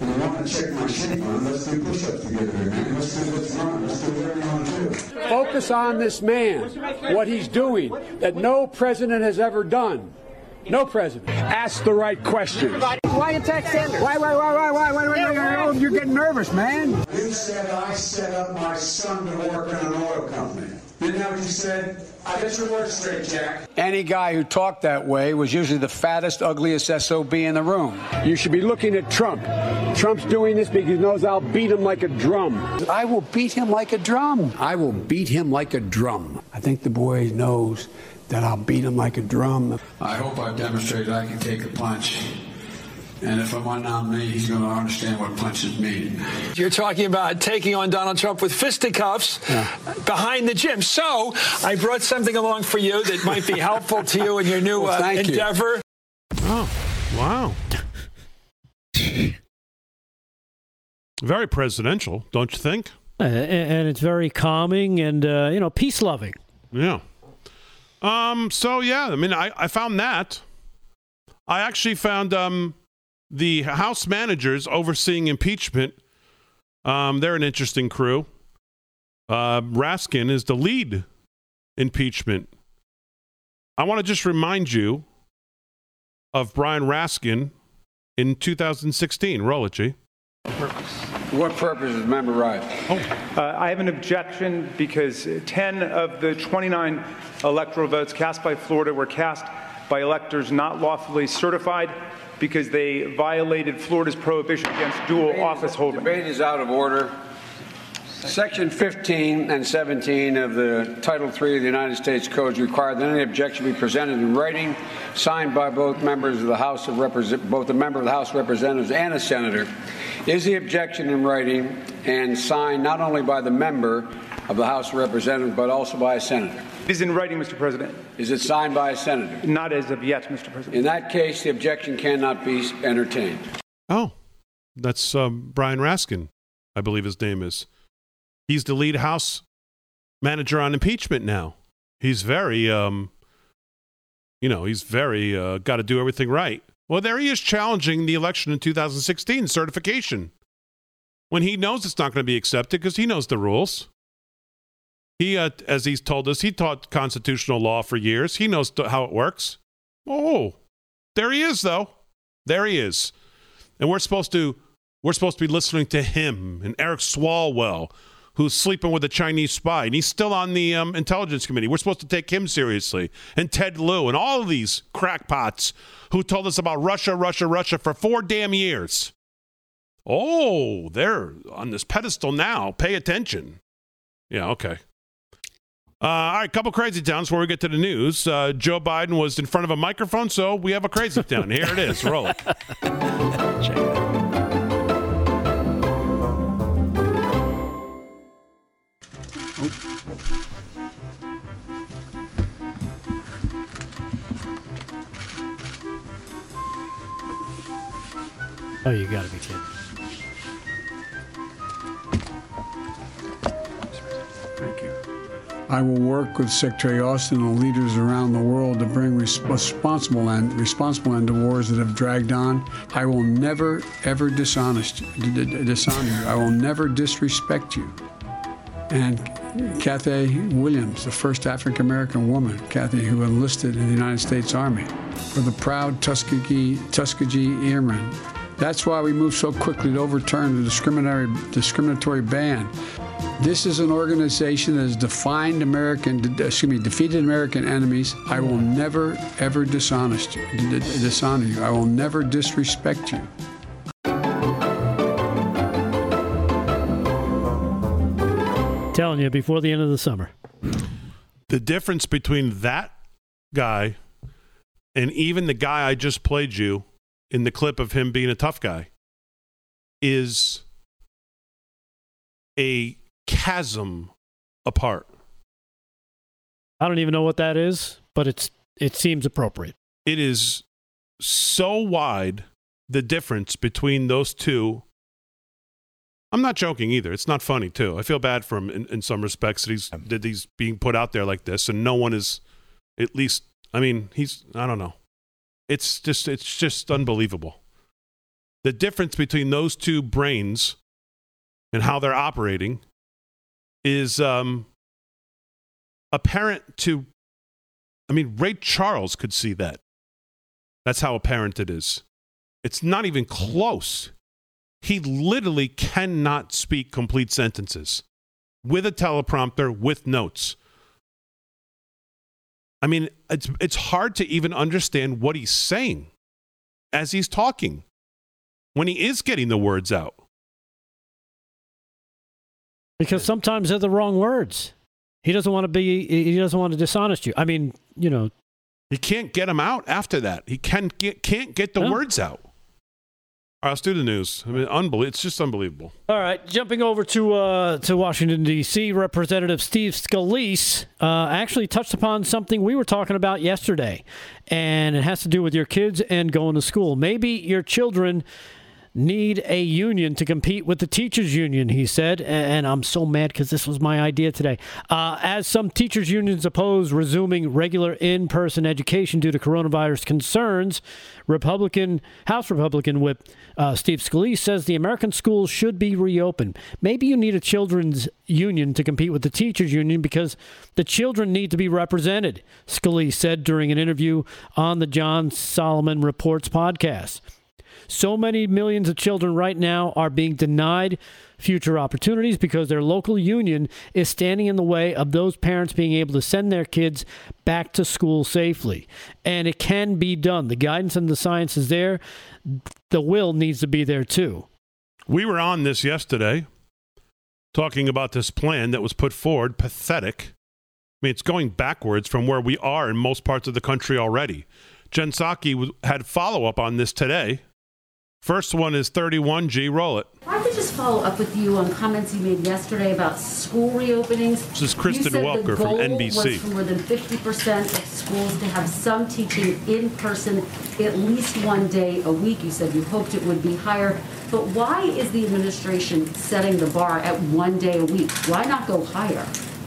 Focus on this man, what he's doing, that no president has ever done. No president. Ask the right questions. Why attack Sanders? Why, why, why, why, why, why, why, why, why? You're getting nervous, man. You said I set up my son to work in an oil company. Didn't that what you said? I bet you weren't straight, Jack. Any guy who talked that way was usually the fattest, ugliest S O B in the room. You should be looking at Trump. Trump's doing this because he knows I'll beat him like a drum. I will beat him like a drum. I will beat him like a drum. I think the boy knows that I'll beat him like a drum. I hope I've demonstrated I can take a punch. And if I'm on nominee, he's going to understand what punches mean. You're talking about taking on Donald Trump with fisticuffs yeah. behind the gym. So I brought something along for you that might be helpful to you in your new well, uh, endeavor. You. Oh, wow. Very presidential, don't you think? Uh, and it's very calming and, uh, you know, peace-loving. Yeah. Um. So, yeah, I mean, I, I found that. I actually found... um. The House managers overseeing impeachment, um, they're an interesting crew. Uh, Raskin is the lead impeachment. I want to just remind you of Brian Raskin in two thousand sixteen. Roll it, G. Purpose. What purpose is member right? Oh. Uh, I have an objection because ten of the twenty-nine electoral votes cast by Florida were cast by electors not lawfully certified, because they violated Florida's prohibition against dual debate office holding. Debate is out of order. Section fifteen and seventeen of the Title three of the United States Code require that any objection be presented in writing, signed by both members of the House of Representatives, both a member of the House of Representatives and a senator. Is the objection in writing and signed not only by the member of the House of Representatives but also by a senator? It is in writing, Mister President. Is it signed by a senator? Not as of yet, Mister President. In that case, the objection cannot be entertained. Oh, that's um, Brian Raskin, I believe his name is. He's the lead House manager on impeachment now. He's very, um, you know, he's very uh, got to do everything right. Well, there he is challenging the election in two thousand sixteen certification when he knows it's not going to be accepted because he knows the rules. He, uh, as he's told us, he taught constitutional law for years. He knows th- how it works. Oh, there he is, though. There he is. And we're supposed to we're supposed to be listening to him and Eric Swalwell, who's sleeping with a Chinese spy. And he's still on the um, Intelligence Committee. We're supposed to take him seriously. And Ted Lieu and all of these crackpots who told us about Russia, Russia, Russia for four damn years. Oh, they're on this pedestal now. Pay attention. Yeah, okay. Uh, all right, couple crazy towns before we get to the news. Uh, Joe Biden was in front of a microphone, so we have a crazy town. Here it is. Roll it. Oh, you got to be kidding. I will work with Secretary Austin and leaders around the world to bring responsible and responsible end to wars that have dragged on. I will never, ever dishonest, d- d- dishonor you. I will never disrespect you. And Kathy Williams, the first African-American woman, Kathy, who enlisted in the United States Army, for the proud Tuskegee, Tuskegee Airmen. That's why we moved so quickly to overturn the discriminatory, discriminatory ban. This is an organization that has defined American, excuse me, defeated American enemies. I will never, ever dishonest you, d- d- dishonor you. I will never disrespect you. Telling you, before the end of the summer. The difference between that guy and even the guy I just played you in the clip of him being a tough guy is a chasm apart. I don't even know what that is, but it's it seems appropriate. It is so wide, the difference between those two. I'm not joking either. It's not funny, too. I feel bad for him in, in some respects that he's, that he's being put out there like this, and no one is, at least, I mean, he's, I don't know. It's just, it's just unbelievable. The difference between those two brains and how they're operating is um, apparent to, I mean, Ray Charles could see that. That's how apparent it is. It's not even close. He literally cannot speak complete sentences with a teleprompter, with notes. I mean, it's it's hard to even understand what he's saying as he's talking when he is getting the words out. Because sometimes they're the wrong words. He doesn't want to be, he doesn't want to dishonest you. I mean, you know. He can't get them out after that. He can, get, can't get the no. words out. All right, let's do the news. I mean, unbelievable. It's just unbelievable. All right, jumping over to uh, to Washington, D C, Representative Steve Scalise uh, actually touched upon something we were talking about yesterday, and it has to do with your kids and going to school. Maybe your children need a union to compete with the teachers union, he said, and I'm so mad because this was my idea today. Uh, as some teachers unions oppose resuming regular in-person education due to coronavirus concerns, Republican House Republican Whip uh, Steve Scalise says the American schools should be reopened. Maybe you need a children's union to compete with the teachers union because the children need to be represented, Scalise said during an interview on the John Solomon Reports podcast. So many millions of children right now are being denied future opportunities because their local union is standing in the way of those parents being able to send their kids back to school safely. And it can be done. The guidance and the science is there. The will needs to be there too. We were on this yesterday, talking about this plan that was put forward. Pathetic. I mean, it's going backwards from where we are in most parts of the country already. Jen Psaki had follow-up on this today. First one is thirty-one G. Roll it. Why don't we just follow up with you on comments you made yesterday about school reopenings? This is Kristen Welker from N B C. You said the goal was for more than fifty percent of schools to have some teaching in person at least one day a week. You said you hoped it would be higher. But why is the administration setting the bar at one day a week? Why not go higher?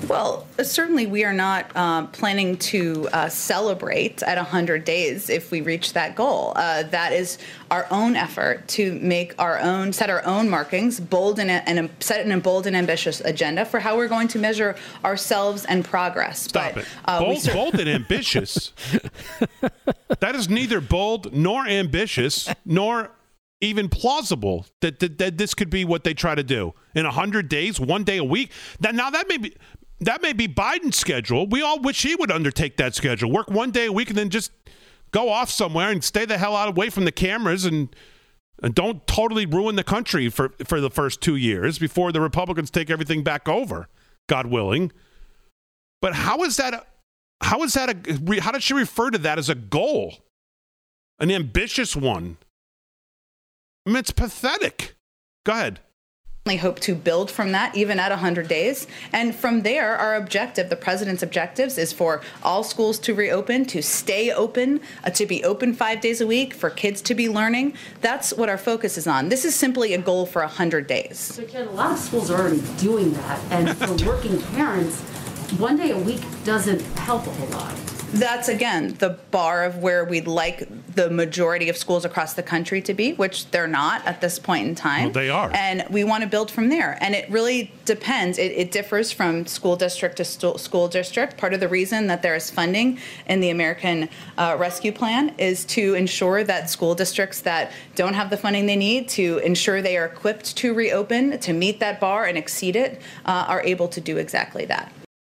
Well, certainly we are not um, planning to uh, celebrate at one hundred days if we reach that goal. Uh, that is our own effort to make our own, set our own markings, bold and, and set an bold and ambitious agenda for how we're going to measure ourselves and progress. Stop but, it. Uh, bold, ser- bold and ambitious. That is neither bold nor ambitious nor even plausible that, that, that this could be what they try to do in one hundred days, one day a week. Now, now that may be... That may be Biden's schedule. We all wish he would undertake that schedule. Work one day a week and then just go off somewhere and stay the hell out away from the cameras and and don't totally ruin the country for, for the first two years before the Republicans take everything back over, God willing. But how is that? How is that? A, how did she refer to that as a goal? An ambitious one? I mean, it's pathetic. Go ahead. Hope to build from that even at one hundred days. And from there, our objective, the president's objectives, is for all schools to reopen, to stay open, uh, to be open five days a week, for kids to be learning. That's what our focus is on. This is simply a goal for one hundred days. But Jen, a lot of schools are already doing that. And for working parents, one day a week doesn't help a whole lot. That's, again, the bar of where we'd like the majority of schools across the country to be, which they're not at this point in time. Well, they are. And we want to build from there. And it really depends. It, it differs from school district to st- school district. Part of the reason that there is funding in the American uh, Rescue Plan is to ensure that school districts that don't have the funding they need to ensure they are equipped to reopen, to meet that bar and exceed it, uh, are able to do exactly that.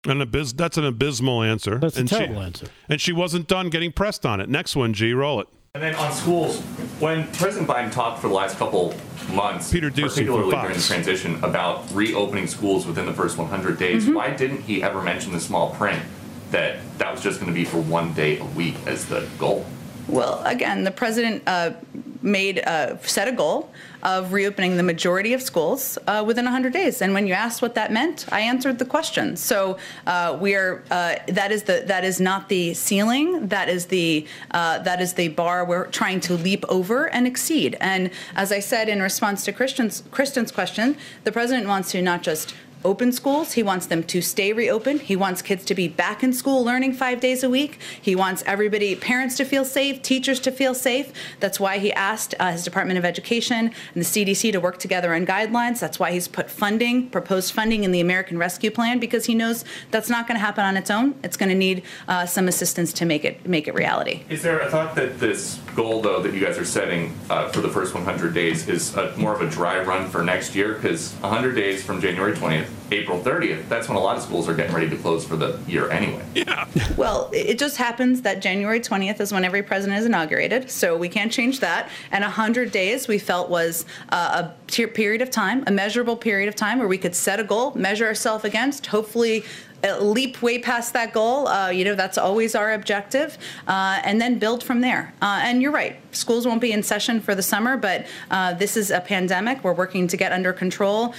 An abys- that's an abysmal answer. That's and a terrible she, answer. And she wasn't done getting pressed on it. Next one, G. Roll it. And then on schools, when President Biden talked for the last couple months, Peter Ducey, particularly during the transition, about reopening schools within the first one hundred days, mm-hmm. why didn't he ever mention the small print that that was just going to be for one day a week as the goal? Well, again, the president uh, made uh, set a goal of reopening the majority of schools uh, within one hundred days. And when you asked what that meant, I answered the question. So uh, we are uh, that is the that is not the ceiling. That is the uh, that is the bar we're trying to leap over and exceed. And as I said in response to Kristen's Kristen's question, the president wants to not just open schools. He wants them to stay reopened. He wants kids to be back in school learning five days a week. He wants everybody, parents to feel safe, teachers to feel safe. That's why he asked uh, his Department of Education and the C D C to work together on guidelines. That's why he's put funding, proposed funding in the American Rescue Plan, because he knows that's not going to happen on its own. It's going to need uh, some assistance to make it make it reality. Is there a thought that this goal, though, that you guys are setting uh, for the first one hundred days is a, more of a dry run for next year? Because one hundred days from January twentieth, April thirtieth, that's when a lot of schools are getting ready to close for the year anyway. Yeah. Well, it just happens that January twentieth is when every president is inaugurated, so we can't change that. And one hundred days we felt was uh, a t- period of time, a measurable period of time where we could set a goal, measure ourselves against, hopefully leap way past that goal. Uh, you know, that's always our objective, uh, and then build from there. Uh, and you're right, schools won't be in session for the summer, but uh, this is a pandemic. We're working to get under control,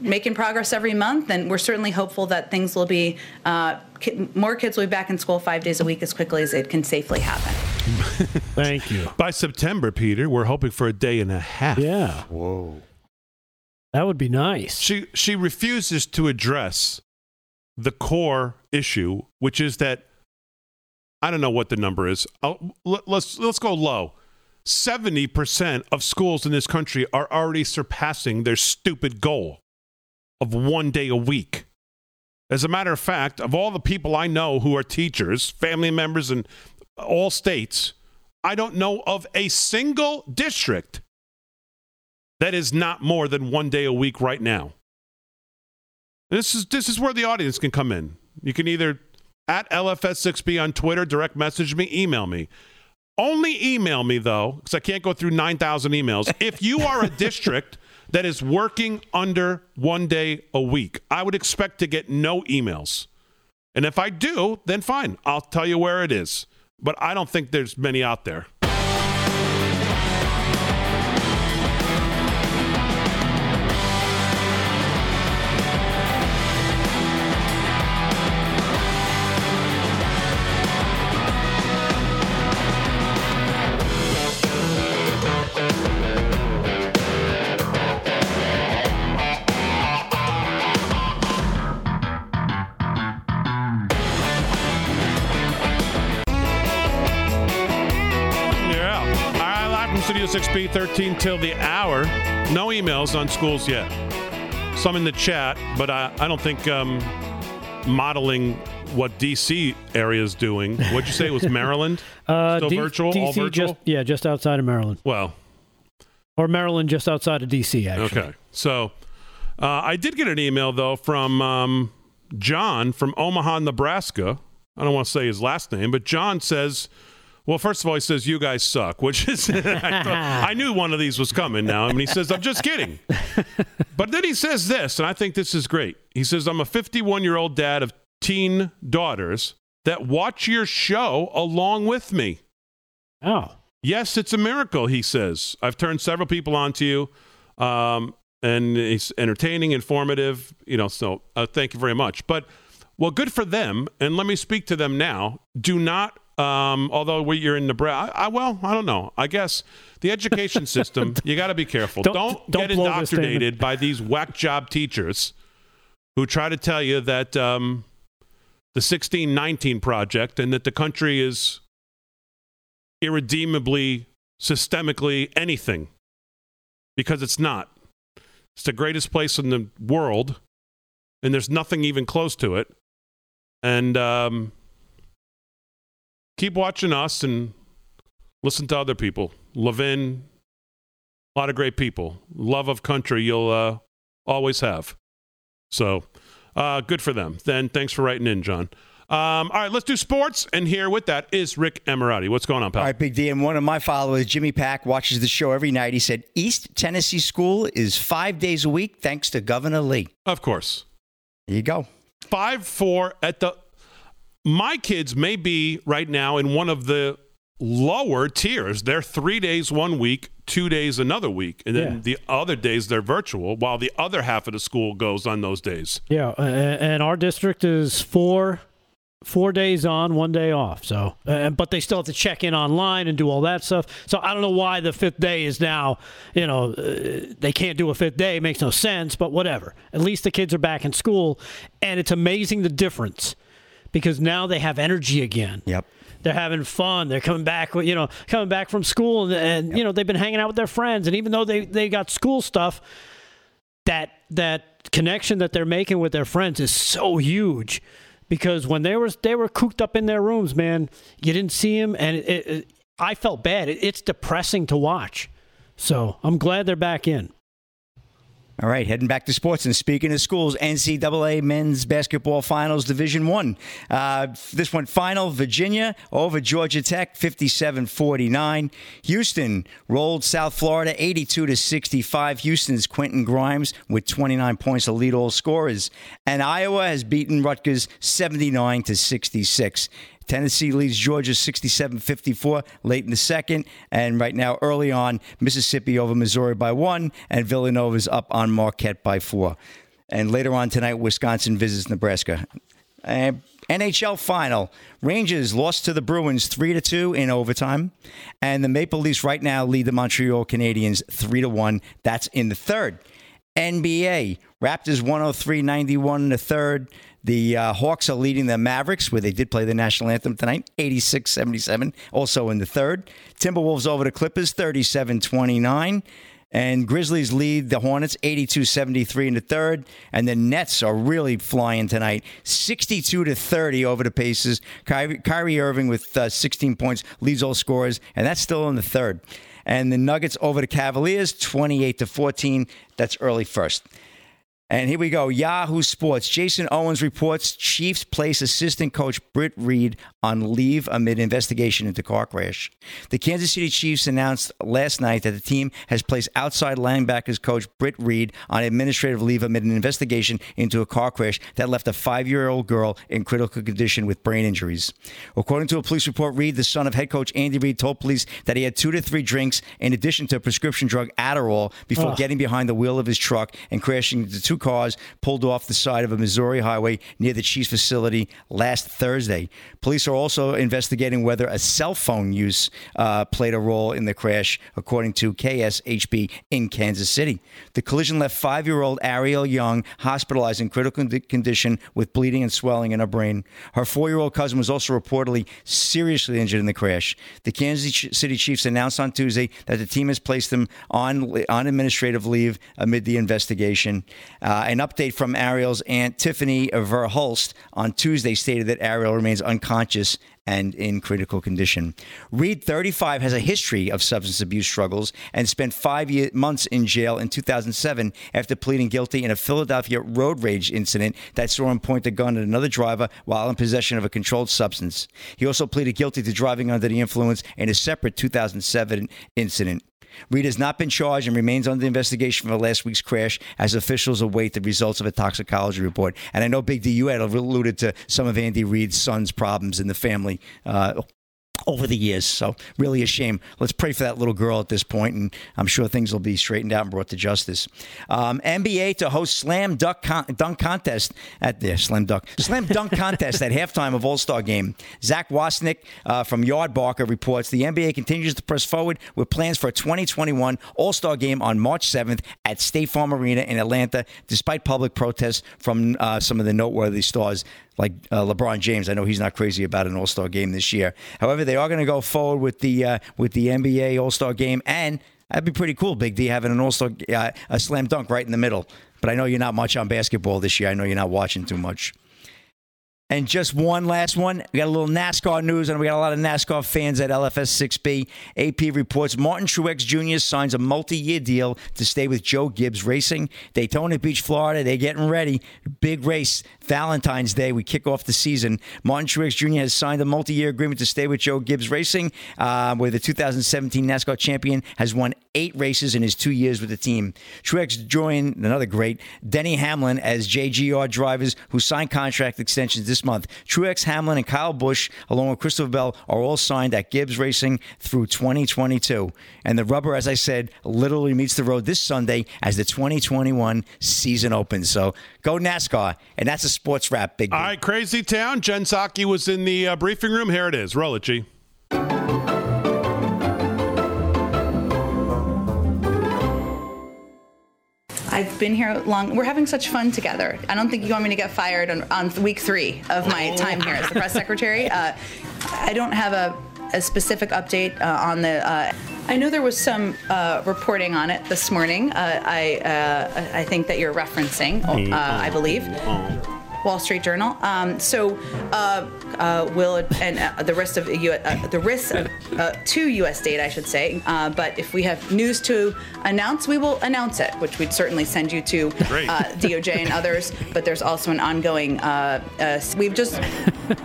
making progress every month, and we're certainly hopeful that things will be, uh, ki- more kids will be back in school five days a week as quickly as it can safely happen. Thank you. By September, Peter, we're hoping for a day and a half. Yeah. Whoa. That would be nice. She she refuses to address the core issue, which is that, I don't know what the number is. I'll, let's let's go low. seventy percent of schools in this country are already surpassing their stupid goal of one day a week. As a matter of fact, of all the people I know who are teachers, family members in all states, I don't know of a single district that is not more than one day a week right now. This is this is where the audience can come in. You can either at L F S six B on Twitter, direct message me, email me. Only email me, though, because I can't go through nine thousand emails. If you are a district that is working under one day a week, I would expect to get no emails. And if I do, then fine. I'll tell you where it is. But I don't think there's many out there. six B thirteen till the hour. No emails on schools yet. Some in the chat, but I, I don't think um, modeling what D C area is doing. What'd you say it was? Maryland? uh, Still D- virtual? D C all virtual? Just, yeah, just outside of Maryland. Well. Or Maryland just outside of D C, actually. Okay. So uh, I did get an email, though, from um, John from Omaha, Nebraska. I don't want to say his last name, but John says... Well, first of all, he says, you guys suck, which is, I, thought, I knew one of these was coming now. I mean, he says, I'm just kidding. But then he says this, and I think this is great. He says, I'm a fifty-one-year-old dad of teen daughters that watch your show along with me. Oh. Yes, it's a miracle, he says. I've turned several people on to you, um, and it's entertaining, informative, you know, so uh, thank you very much. But, well, good for them, and let me speak to them now. Do not... Um, although we, you're in Nebraska, I, I, well, I don't know. I guess the education system, you got to be careful. Don't, don't, don't get indoctrinated by these whack job teachers who try to tell you that um, the sixteen nineteen project and that the country is irredeemably, systemically anything, because it's not. It's the greatest place in the world, and there's nothing even close to it. And um, keep watching us and listen to other people. Levin, a lot of great people. Love of country you'll uh, always have. So uh, good for them. Then thanks for writing in, John. Um, all right, let's do sports. And here with that is Rick Emirati. What's going on, pal? All right, Big D. And one of my followers, Jimmy Pack, watches the show every night. He said, East Tennessee School is five days a week thanks to Governor Lee. Of course. There you go. five four at the... My kids may be right now in one of the lower tiers. They're three days one week, two days another week. And then yeah. the other days they're virtual, while the other half of the school goes on those days. Yeah, and our district is four Four days on, one day off. So, uh, but they still have to check in online and do all that stuff. So I don't know why the fifth day is now, you know, uh, they can't do a fifth day. It makes no sense, but whatever. At least the kids are back in school, and it's amazing the difference because now they have energy again. Yep. They're having fun. They're coming back, you know, coming back from school, and, and yep. you know, they've been hanging out with their friends. And even though they, they got school stuff, that that connection that they're making with their friends is so huge. Because when they were they were cooped up in their rooms, man, you didn't see them, and it, it, it, I felt bad. It, it's depressing to watch. So I'm glad they're back in. All right, heading back to sports and speaking of schools, N C double A men's basketball finals, Division One. Uh, this one, final, Virginia over Georgia Tech, fifty-seven forty-nine. Houston rolled South Florida, eighty-two to sixty-five. Houston's Quentin Grimes with twenty-nine points to lead all scorers. And Iowa has beaten Rutgers, seventy-nine to sixty-six. Tennessee leads Georgia sixty-seven fifty-four late in the second. And right now, early on, Mississippi over Missouri by one. And Villanova's up on Marquette by four. And later on tonight, Wisconsin visits Nebraska. And N H L final. Rangers lost to the Bruins three to two in overtime. And the Maple Leafs right now lead the Montreal Canadiens three to one. That's in the third. N B A. Raptors one oh three ninety-one in the third. The uh, Hawks are leading the Mavericks, where they did play the national anthem tonight, eighty-six seventy-seven, also in the third. Timberwolves over the Clippers, thirty-seven twenty-nine. And Grizzlies lead the Hornets, eighty-two seventy-three in the third. And the Nets are really flying tonight, sixty-two to thirty over the Pacers. Kyrie, Kyrie Irving with uh, sixteen points, leads all scorers, and that's still in the third. And the Nuggets over the Cavaliers, twenty-eight to fourteen. That's early first. And here we go. Yahoo Sports. Jason Owens reports Chiefs place assistant coach Britt Reid on leave amid investigation into car crash. The Kansas City Chiefs announced last night that the team has placed outside linebackers coach Britt Reid on administrative leave amid an investigation into a car crash that left a five-year-old girl in critical condition with brain injuries. According to a police report, Reid, the son of head coach Andy Reid, told police that he had two to three drinks in addition to a prescription drug Adderall before oh. getting behind the wheel of his truck and crashing into two cars pulled off the side of a Missouri highway near the Chiefs facility last Thursday. Police are also investigating whether a cell phone use uh, played a role in the crash, according to K S H B in Kansas City. The collision left five-year-old Ariel Young hospitalized in critical condition with bleeding and swelling in her brain. Her four-year-old cousin was also reportedly seriously injured in the crash. The Kansas City Chiefs announced on Tuesday that the team has placed them on, on administrative leave amid the investigation. Uh, Uh, an update from Ariel's aunt, Tiffany Verhulst, on Tuesday stated that Ariel remains unconscious and in critical condition. Reid, thirty-five, has a history of substance abuse struggles and spent five year, months in jail in two thousand seven after pleading guilty in a Philadelphia road rage incident that saw him point a gun at another driver while in possession of a controlled substance. He also pleaded guilty to driving under the influence in a separate two thousand seven incident. Reid has not been charged and remains under investigation for last week's crash as officials await the results of a toxicology report. And I know, Big D, you had alluded to some of Andy Reid's son's problems in the family uh, over the years. So really a shame. Let's pray for that little girl at this point, and I'm sure things will be straightened out and brought to justice. Um, N B A to host slam dunk, con- dunk contest at the yeah, slam dunk slam dunk contest at halftime of All-Star Game. Zach Wasnick uh, from Yard Barker reports the N B A continues to press forward with plans for a twenty twenty-one All-Star Game on March seventh at State Farm Arena in Atlanta, despite public protests from uh, some of the noteworthy stars. Like uh, LeBron James, I know he's not crazy about an All-Star game this year. However, they are going to go forward with the uh, with the N B A All-Star game, and that'd be pretty cool, Big D, having an All-Star uh, a slam dunk right in the middle. But I know you're not much on basketball this year. I know you're not watching too much. And just one last one. We got a little NASCAR news, and we got a lot of NASCAR fans at L F S six B. A P reports Martin Truex Junior signs a multi-year deal to stay with Joe Gibbs Racing. Daytona Beach, Florida, they're getting ready. Big race, Valentine's Day. We kick off the season. Martin Truex Junior has signed a multi-year agreement to stay with Joe Gibbs Racing, uh, where the two thousand seventeen NASCAR champion has won eight races in his two years with the team. Truex joined another great, Denny Hamlin, as J G R drivers who signed contract extensions this month. Truex, Hamlin, and Kyle Busch, along with Christopher Bell, are all signed at Gibbs Racing through twenty twenty-two. And the rubber, as I said, literally meets the road this Sunday as the twenty twenty-one season opens. So go NASCAR. And that's a sports wrap, Big B. All right, Crazy Town. Jen Psaki was in the uh, briefing room. Here it is. Roll it, G. I've been here long. We're having such fun together. I don't think you want me to get fired on, on week three of my time here as the press secretary. Uh, I don't have a, a specific update uh, on the. Uh, I know there was some uh, reporting on it this morning. Uh, I uh, I think that you're referencing. Uh, I believe. Wall Street Journal. Um, so, uh, uh, will it, and uh, the rest of U- uh, the risks of, uh, to U S data, I should say. Uh, but if we have news to announce, we will announce it, which we'd certainly send you to uh, D O J and others. But there's also an ongoing. Uh, uh, we've just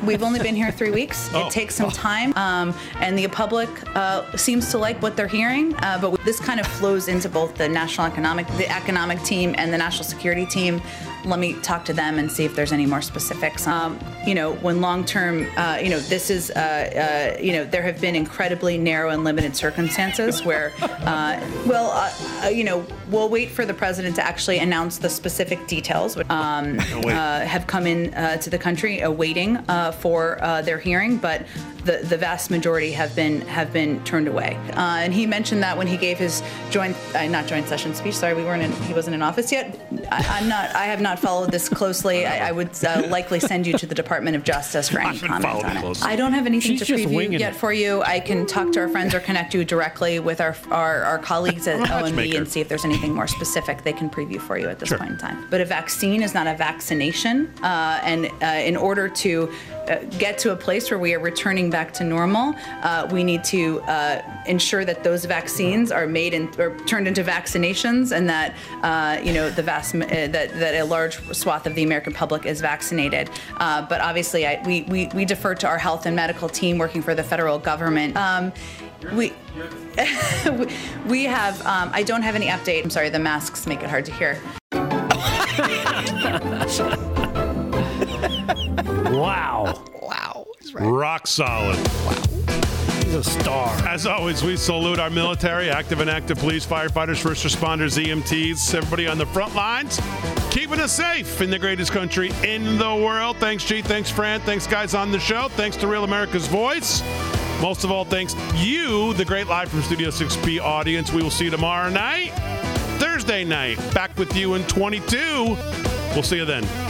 we've only been here three weeks. Oh. It takes some time, um, and the public uh, seems to like what they're hearing. Uh, but this kind of flows into both the national economic, the economic team, and the national security team. Let me talk to them and see if there's any more specifics. Um, you know, when long-term, uh, you know, this is, uh, uh, you know, there have been incredibly narrow and limited circumstances where, uh, well, uh, you know, we'll wait for the president to actually announce the specific details, which um, uh, have come in uh, to the country awaiting uh, for uh, their hearing, but the, the vast majority have been have been turned away. Uh, and he mentioned that when he gave his joint, uh, not joint session speech. Sorry, we weren't in, he wasn't in office yet. I, I'm not. I have not followed this closely. I, I would uh, likely send you to the Department of Justice for any comments on it. Closely. I don't have anything She's to preview yet it. for you. I can talk to our friends or connect you directly with our our, our colleagues at O M B and see if there's any. Anything more specific they can preview for you at this sure. point in time. But a vaccine is not a vaccination, uh, and uh, in order to uh, get to a place where we are returning back to normal, uh, we need to uh, ensure that those vaccines are made in, or turned into vaccinations, and that uh, you know the vast uh, that that a large swath of the American public is vaccinated. Uh, but obviously, I, we, we we defer to our health and medical team working for the federal government. Um, we. we have, um, I don't have any update. I'm sorry, the masks make it hard to hear. Wow. Wow. Right. Rock solid. Wow. He's a star. As always, we salute our military, active and active police, firefighters, first responders, E M Ts, everybody on the front lines, keeping us safe in the greatest country in the world. Thanks, G. Thanks, Fran. Thanks, guys on the show. Thanks to Real America's Voice. Most of all, thanks you, the great live from Studio six B audience. We will see you tomorrow night, Thursday night. Back with you in twenty-two. We'll see you then.